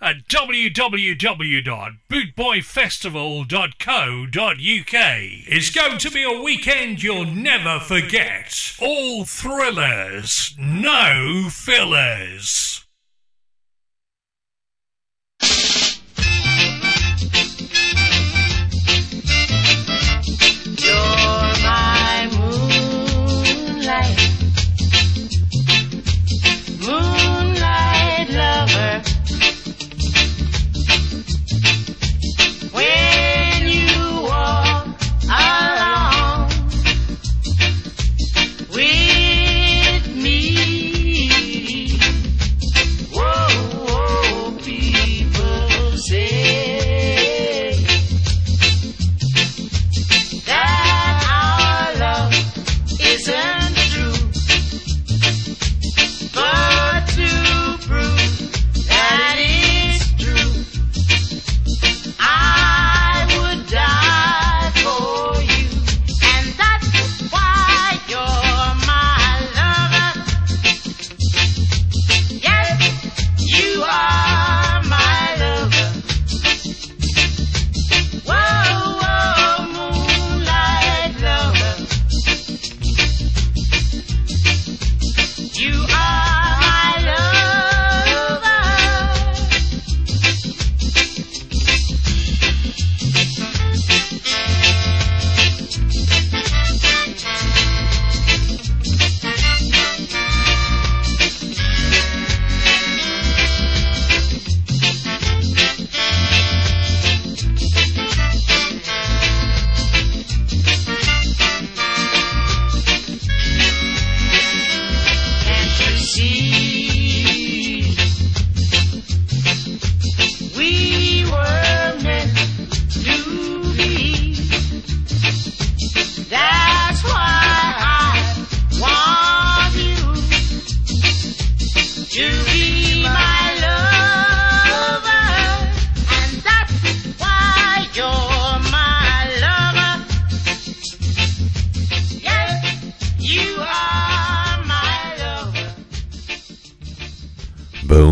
at w w w dot boot boy festival dot co dot u k. It's going to be a weekend you'll never forget. All thrillers, no fillers. You're my moonlight.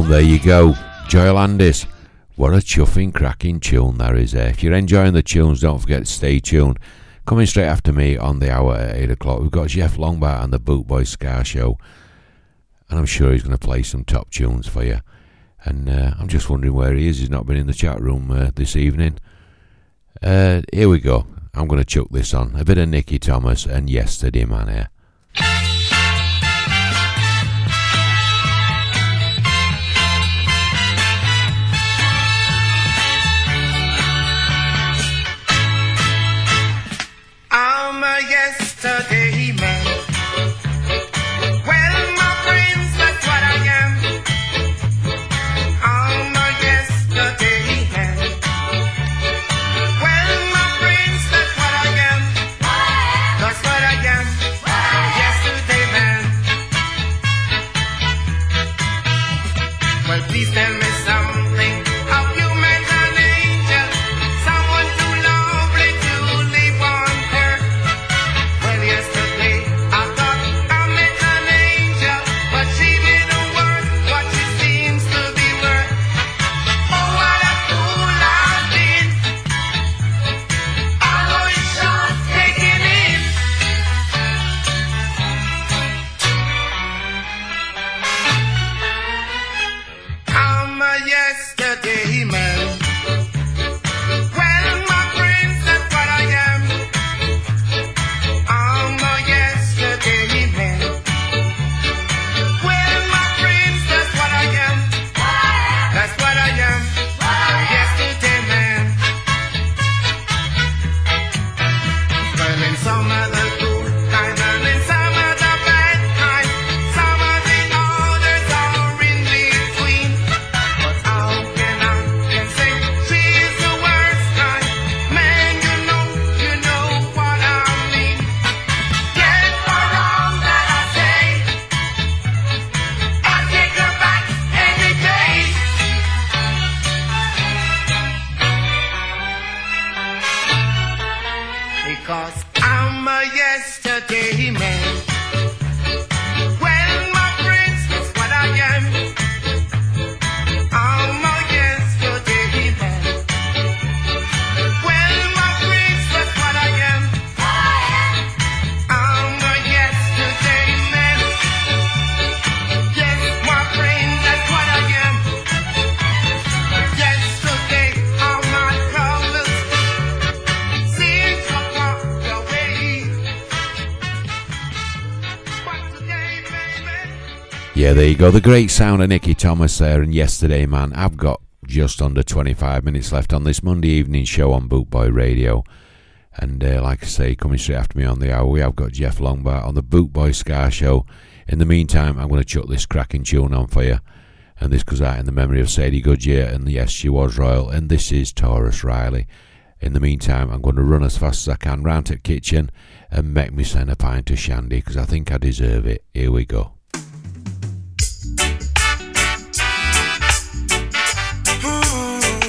There you go, Joel Andis. What a chuffing, cracking tune that is there. If you're enjoying the tunes, don't forget to stay tuned. Coming straight after me on the hour at eight o'clock, we've got Jeff Longbar and the Boot Boy Scar Show. And I'm sure he's going to play some top tunes for you. And uh, I'm just wondering where he is. He's not been in the chat room uh, this evening. Uh, here we go. I'm going to chuck this on. A bit of Nicky Thomas and Yesterday Man here. Yesterday man, well my friends, that's what I am. I'm a yesterday man, well my friends, that's what I am. That's what I am. 'cause I'm a yesterday man. Well, my prince is what I am. I'm a yesterday man. Well, my prince is what I am. I am. I'm a yesterday man. Yes, my prince is what I am. Yesterday all my colors seem so far away, but today, baby. Yeah, there you go. The great sound of Nicky Thomas there and Yesterday Man. I've got just under twenty-five minutes left on this Monday evening show on Boot Boy Radio. And uh, like I say, coming straight after me on the hour, we have got Jeff Longbar on the Boot Boy Scar Show. In the meantime, I'm going to chuck this cracking tune on for you. And this goes out in the memory of Sadie Goodyear, and yes, she was royal, and this is Taurus Riley. In the meantime, I'm going to run as fast as I can round to the kitchen and make me send a pint of shandy, because I think I deserve it. Here we go. Mm,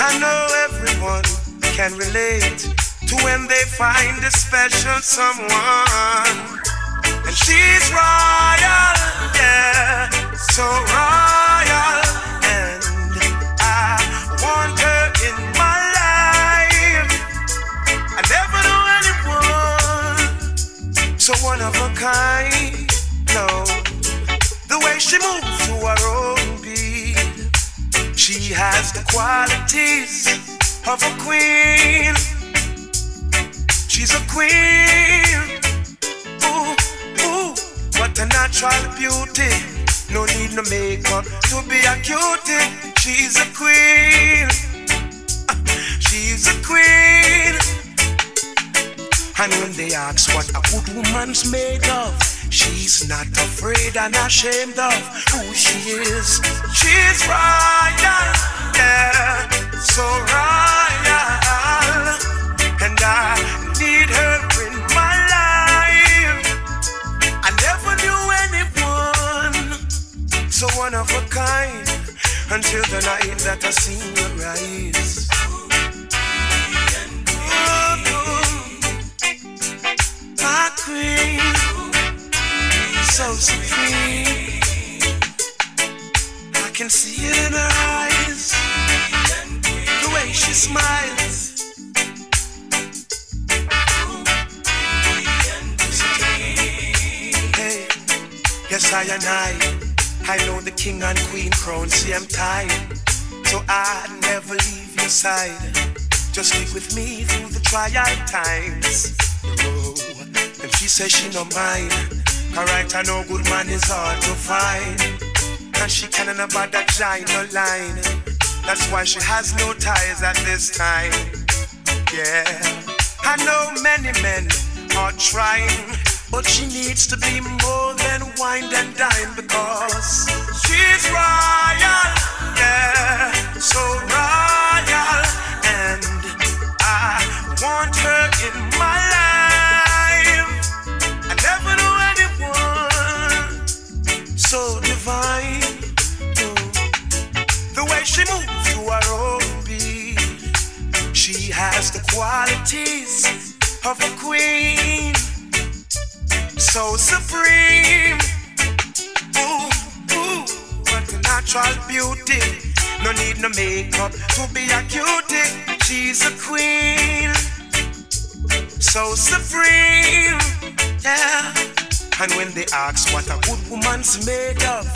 I know everyone can relate to when they find a special someone. And she's royal, yeah, so royal, and I want her in my life. I never knew anyone so one of a kind, no. The way she moves to her own beat, she has the qualities of a queen. She's a queen. Ooh, what a natural beauty. No need no makeup to be a cutie. She's a queen. Uh, she's a queen. And when they ask what a good woman's made of, she's not afraid and ashamed of who she is. She's royal, yeah, so royal. And I need her in my life. So one of a kind, until the night that I see your eyes. My queen, so supreme. I can see it in her eyes, the way she smiles. Hey, yes, I and I. I know the king and queen crown, see I'm tied, so I never leave your side. Just stick with me through the trial times. Oh, and she says she no mine. Alright, I know good man is hard to find, and she can't about that giant no line. That's why she has no ties at this time. Yeah, I know many men are trying, but she needs to be more than wine and dine, because she's royal, yeah, so royal, and I want her in my life. I never knew anyone so divine. The way she moves to her own beat, she has the qualities of a queen. So supreme, ooh, ooh, what a natural beauty. No need no makeup to be a cutie. She's a queen, so supreme, yeah. And when they ask what a good woman's made of,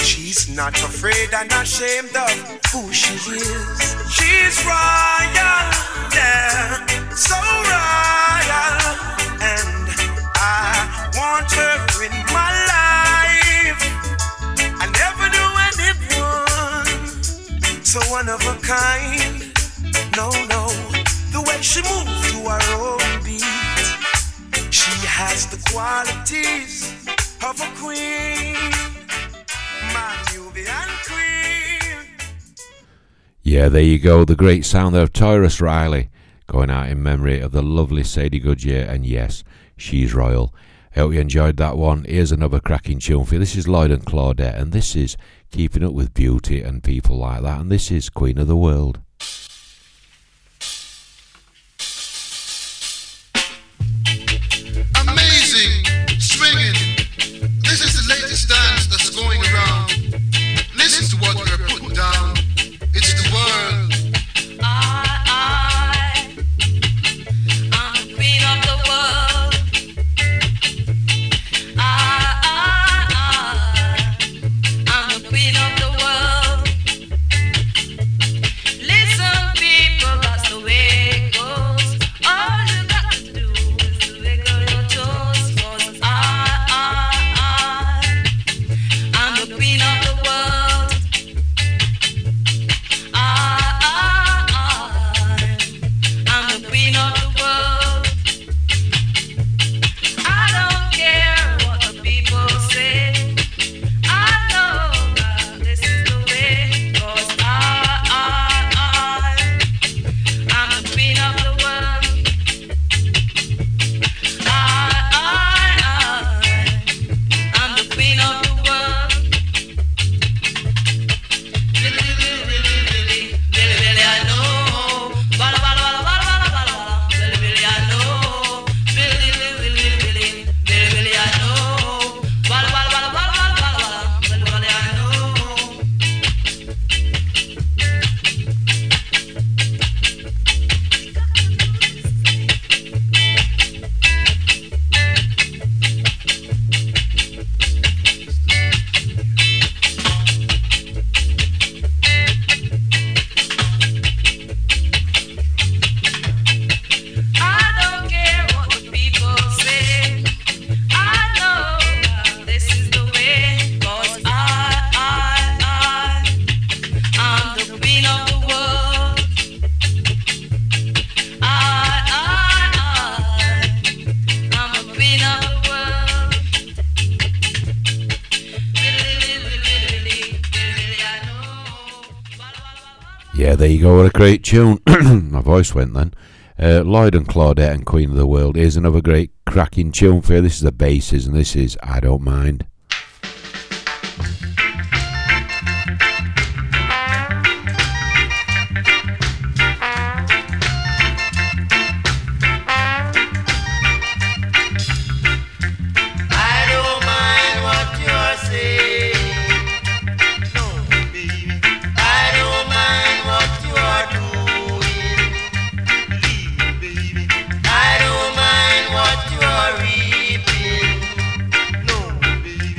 she's not afraid and ashamed of who she is. She's royal, yeah, so royal, and I want her in my life. I never knew anyone so one of a kind. No, no. The way she moves to her own beat, she has the qualities of a queen. Manubian queen. Yeah, there you go. The great sound of Taurus Riley going out in memory of the lovely Sadie Goodyear, and yes, she's royal. I hope you enjoyed that one. Here's another cracking tune for you. This is Lloyd and Claudette, and this is Keeping Up With Beauty and people like that, and this is Queen of the World. Amazing swinging. This is the latest dance that's going around. Listen to what they're putting down. It's the world. Go, what a great tune. My voice went then. Uh, Lloyd and Claudette and Queen of the World. Here's another great cracking tune for you. This is the basses, and this is I Don't Mind. Baby.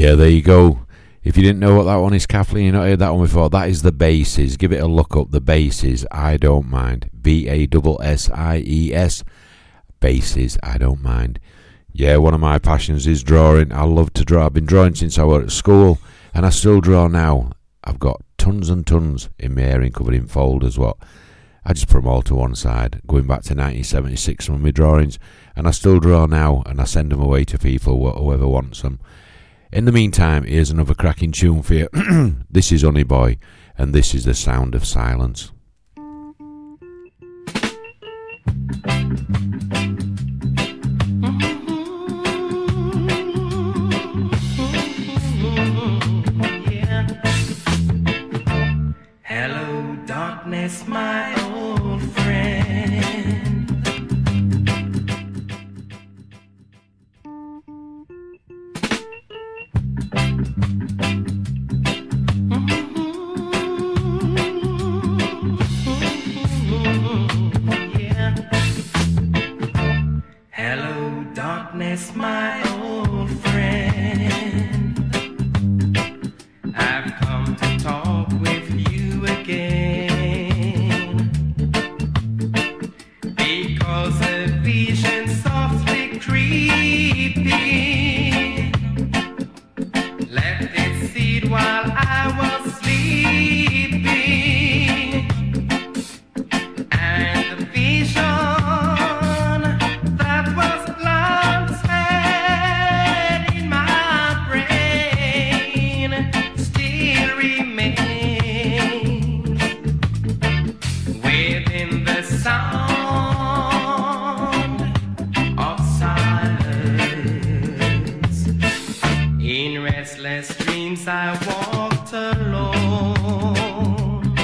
Yeah, there you go. If you didn't know what that one is, Kathleen, you've not heard that one before, that is The Bassies. Give it a look up, The Bassies, I Don't Mind. B A S S I E S, Bassies, I Don't Mind. Yeah, one of my passions is drawing. I love to draw. I've been drawing since I was at school, and I still draw now. I've got tons and tons in my area covered in folders, what? I just put them all to one side, going back to nineteen seventy-six, some of my drawings, and I still draw now, and I send them away to people, whoever wants them. In the meantime, here's another cracking tune for you. This is Honey Boy, and this is The Sound of Silence. Hello, darkness, my old friend. Hello, darkness, my old friend. I've come to talk with you again, because a vision softly creeping left its seed while I was sleeping, and the vision I walked alone,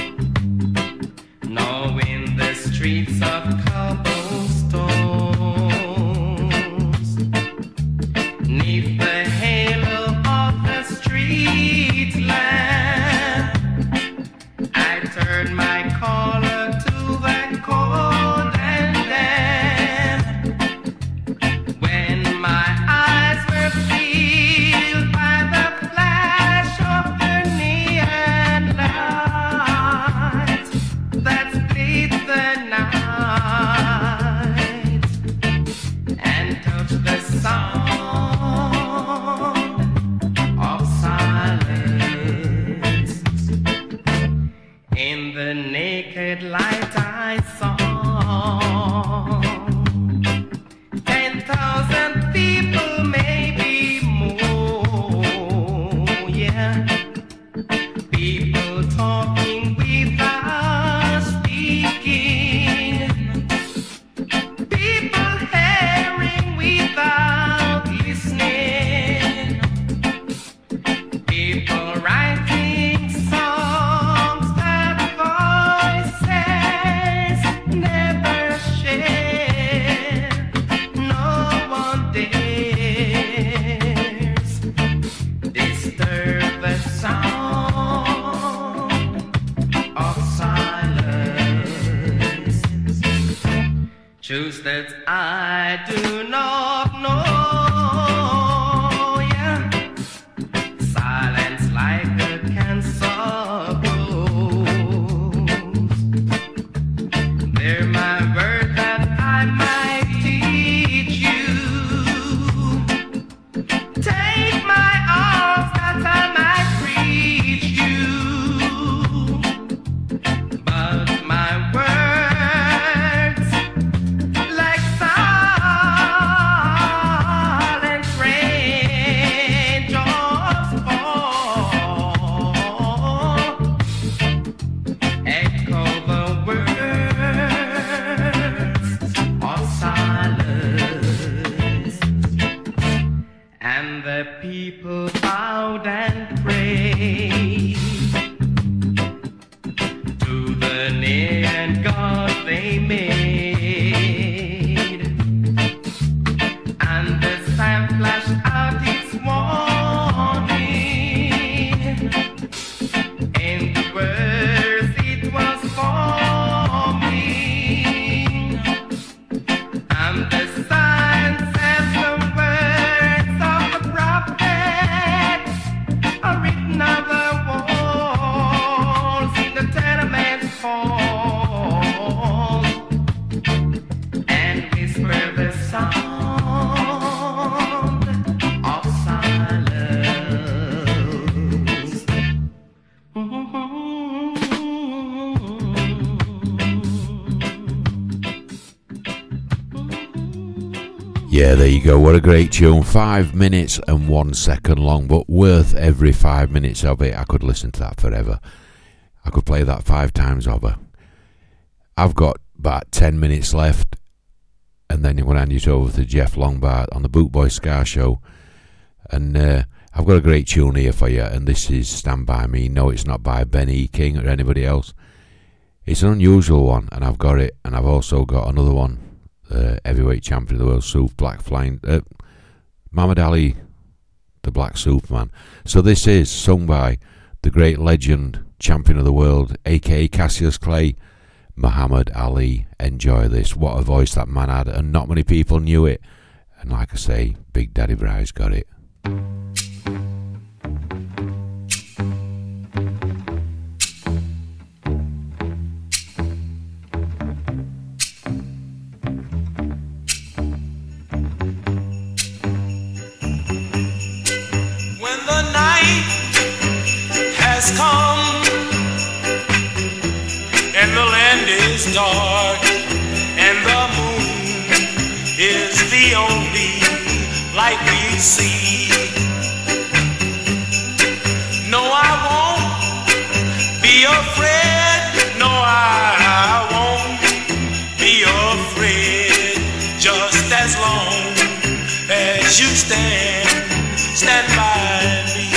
knowing the streets of cobblestones, neath the halo of the street lamp, I turned my collar to the cold and damp, when my eyes were filled by the light I saw. Ten thousand people, maybe more, yeah. People talking without speaking, people hearing without listening, people writing that I do not know, yeah. Silence like a cancer blows. They're my word that I might teach you. Take my arms that I might reach you. But my word, ah! Yeah, there you go. What a great tune. Five minutes and one second long, but worth every five minutes of it. I could listen to that forever. I could play that five times over. I've got about ten minutes left, and then I'm going to hand it over to Jeff Longbar on the Boot Boy Scar Show. And uh, I've got a great tune here for you, and this is Stand By Me. No, it's not by Ben E. King or anybody else. It's an unusual one, and I've got it, and I've also got another one, uh, heavyweight champion of the world, Soof Black Flying, uh, Muhammad Ali, the Black Superman. So this is sung by the great legend, champion of the world, aka Cassius Clay, Muhammad Ali. Enjoy this. What a voice that man had, and not many people knew it. And like I say, Big Daddy Bry's got it. Dark and the moon is the only light we see. No, I won't be afraid. No, I won't be afraid. Just as long as you stand, stand by me.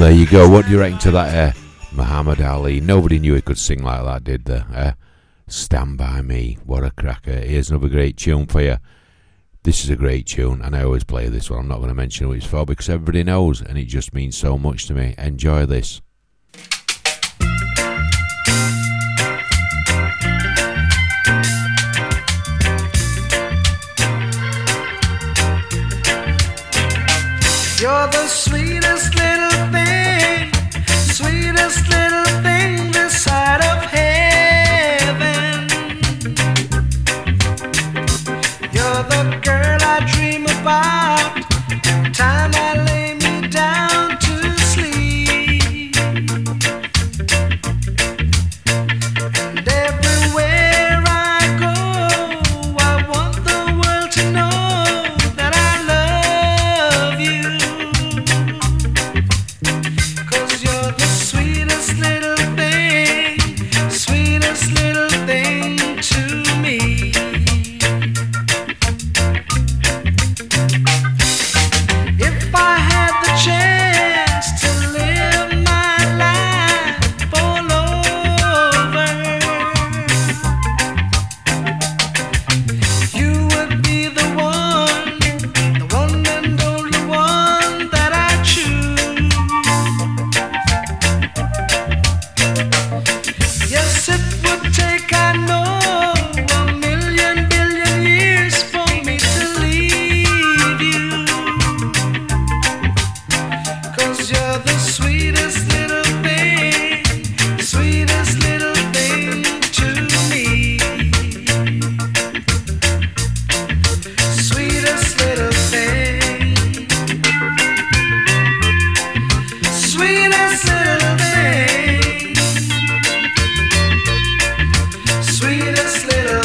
There you go. What do you reckon to that, uh, Muhammad Ali? Nobody knew he could sing like that, did they? Uh, Stand By Me. What a cracker. Here's another great tune for you. This is a great tune, and I always play this one. I'm not going to mention who it's for because everybody knows, and it just means so much to me. Enjoy this. You're the sweetest little thing, sweetest little thing this side of heaven. You're the girl I dream about, time I lay me down to sleep. And everywhere I go, I want the world to know that I love you. Sweetest little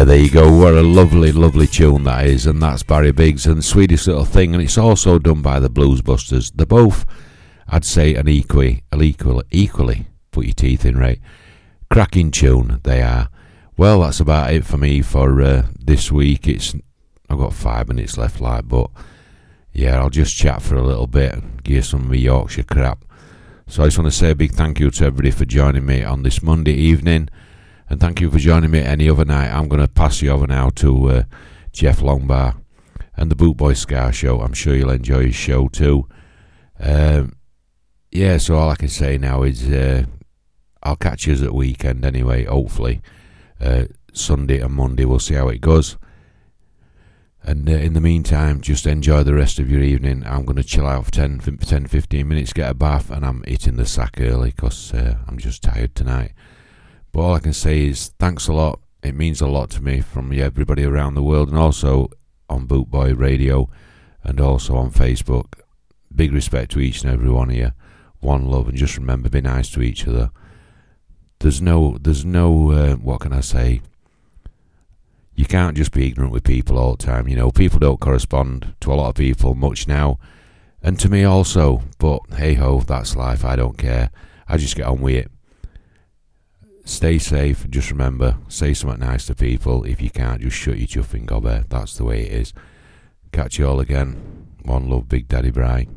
Collier. There you go. What a lovely, lovely tune that is. And that's Barry Biggs and Swedish Little Thing. And it's also done by the Blues Busters. They're both, I'd say, an equally, equally, equally, put your teeth in, right? Cracking tune, they are. Well, that's about it for me for uh, this week. It's I've got five minutes left, like, but yeah, I'll just chat for a little bit, give some of the Yorkshire crap. So I just want to say a big thank you to everybody for joining me on this Monday evening, and thank you for joining me any other night. I'm going to pass you over now to uh, Jeff Longbar and the Boot Boy Scar Show. I'm sure you'll enjoy his show too. Um, yeah, so all I can say now is uh, I'll catch you at the weekend anyway, hopefully. Uh, Sunday and Monday, we'll see how it goes. And uh, in the meantime, just enjoy the rest of your evening. I'm going to chill out for ten, ten, fifteen minutes, get a bath, and I'm hitting the sack early because uh, I'm just tired tonight. But all I can say is thanks a lot. It means a lot to me from everybody around the world, and also on Boot Boy Radio and also on Facebook. Big respect to each and every one of you. One love, and just remember, be nice to each other. There's no, there's no, uh, what can I say? You can't just be ignorant with people all the time. You know, people don't correspond to a lot of people much now, and to me also. But hey ho, that's life. I don't care. I just get on with it. Stay safe. Just remember, say something nice to people. If you can't, just shut your chuffing gobber. That's the way it is. Catch you all again. One love, Big Daddy Brian.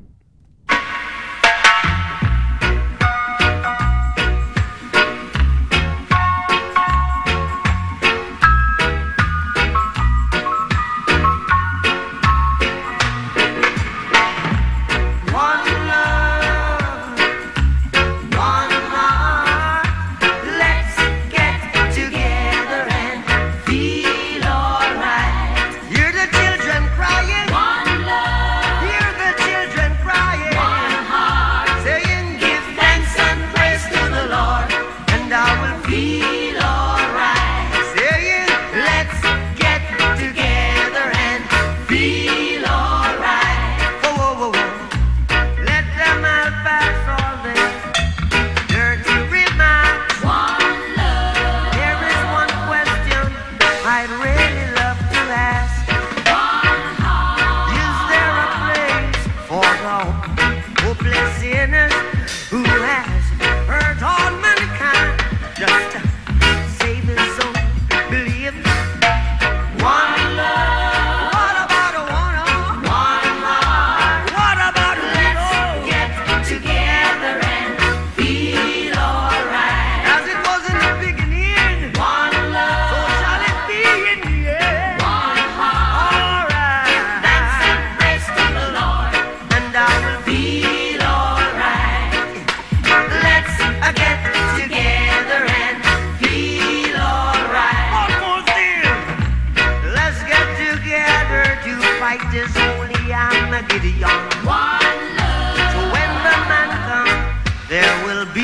There will be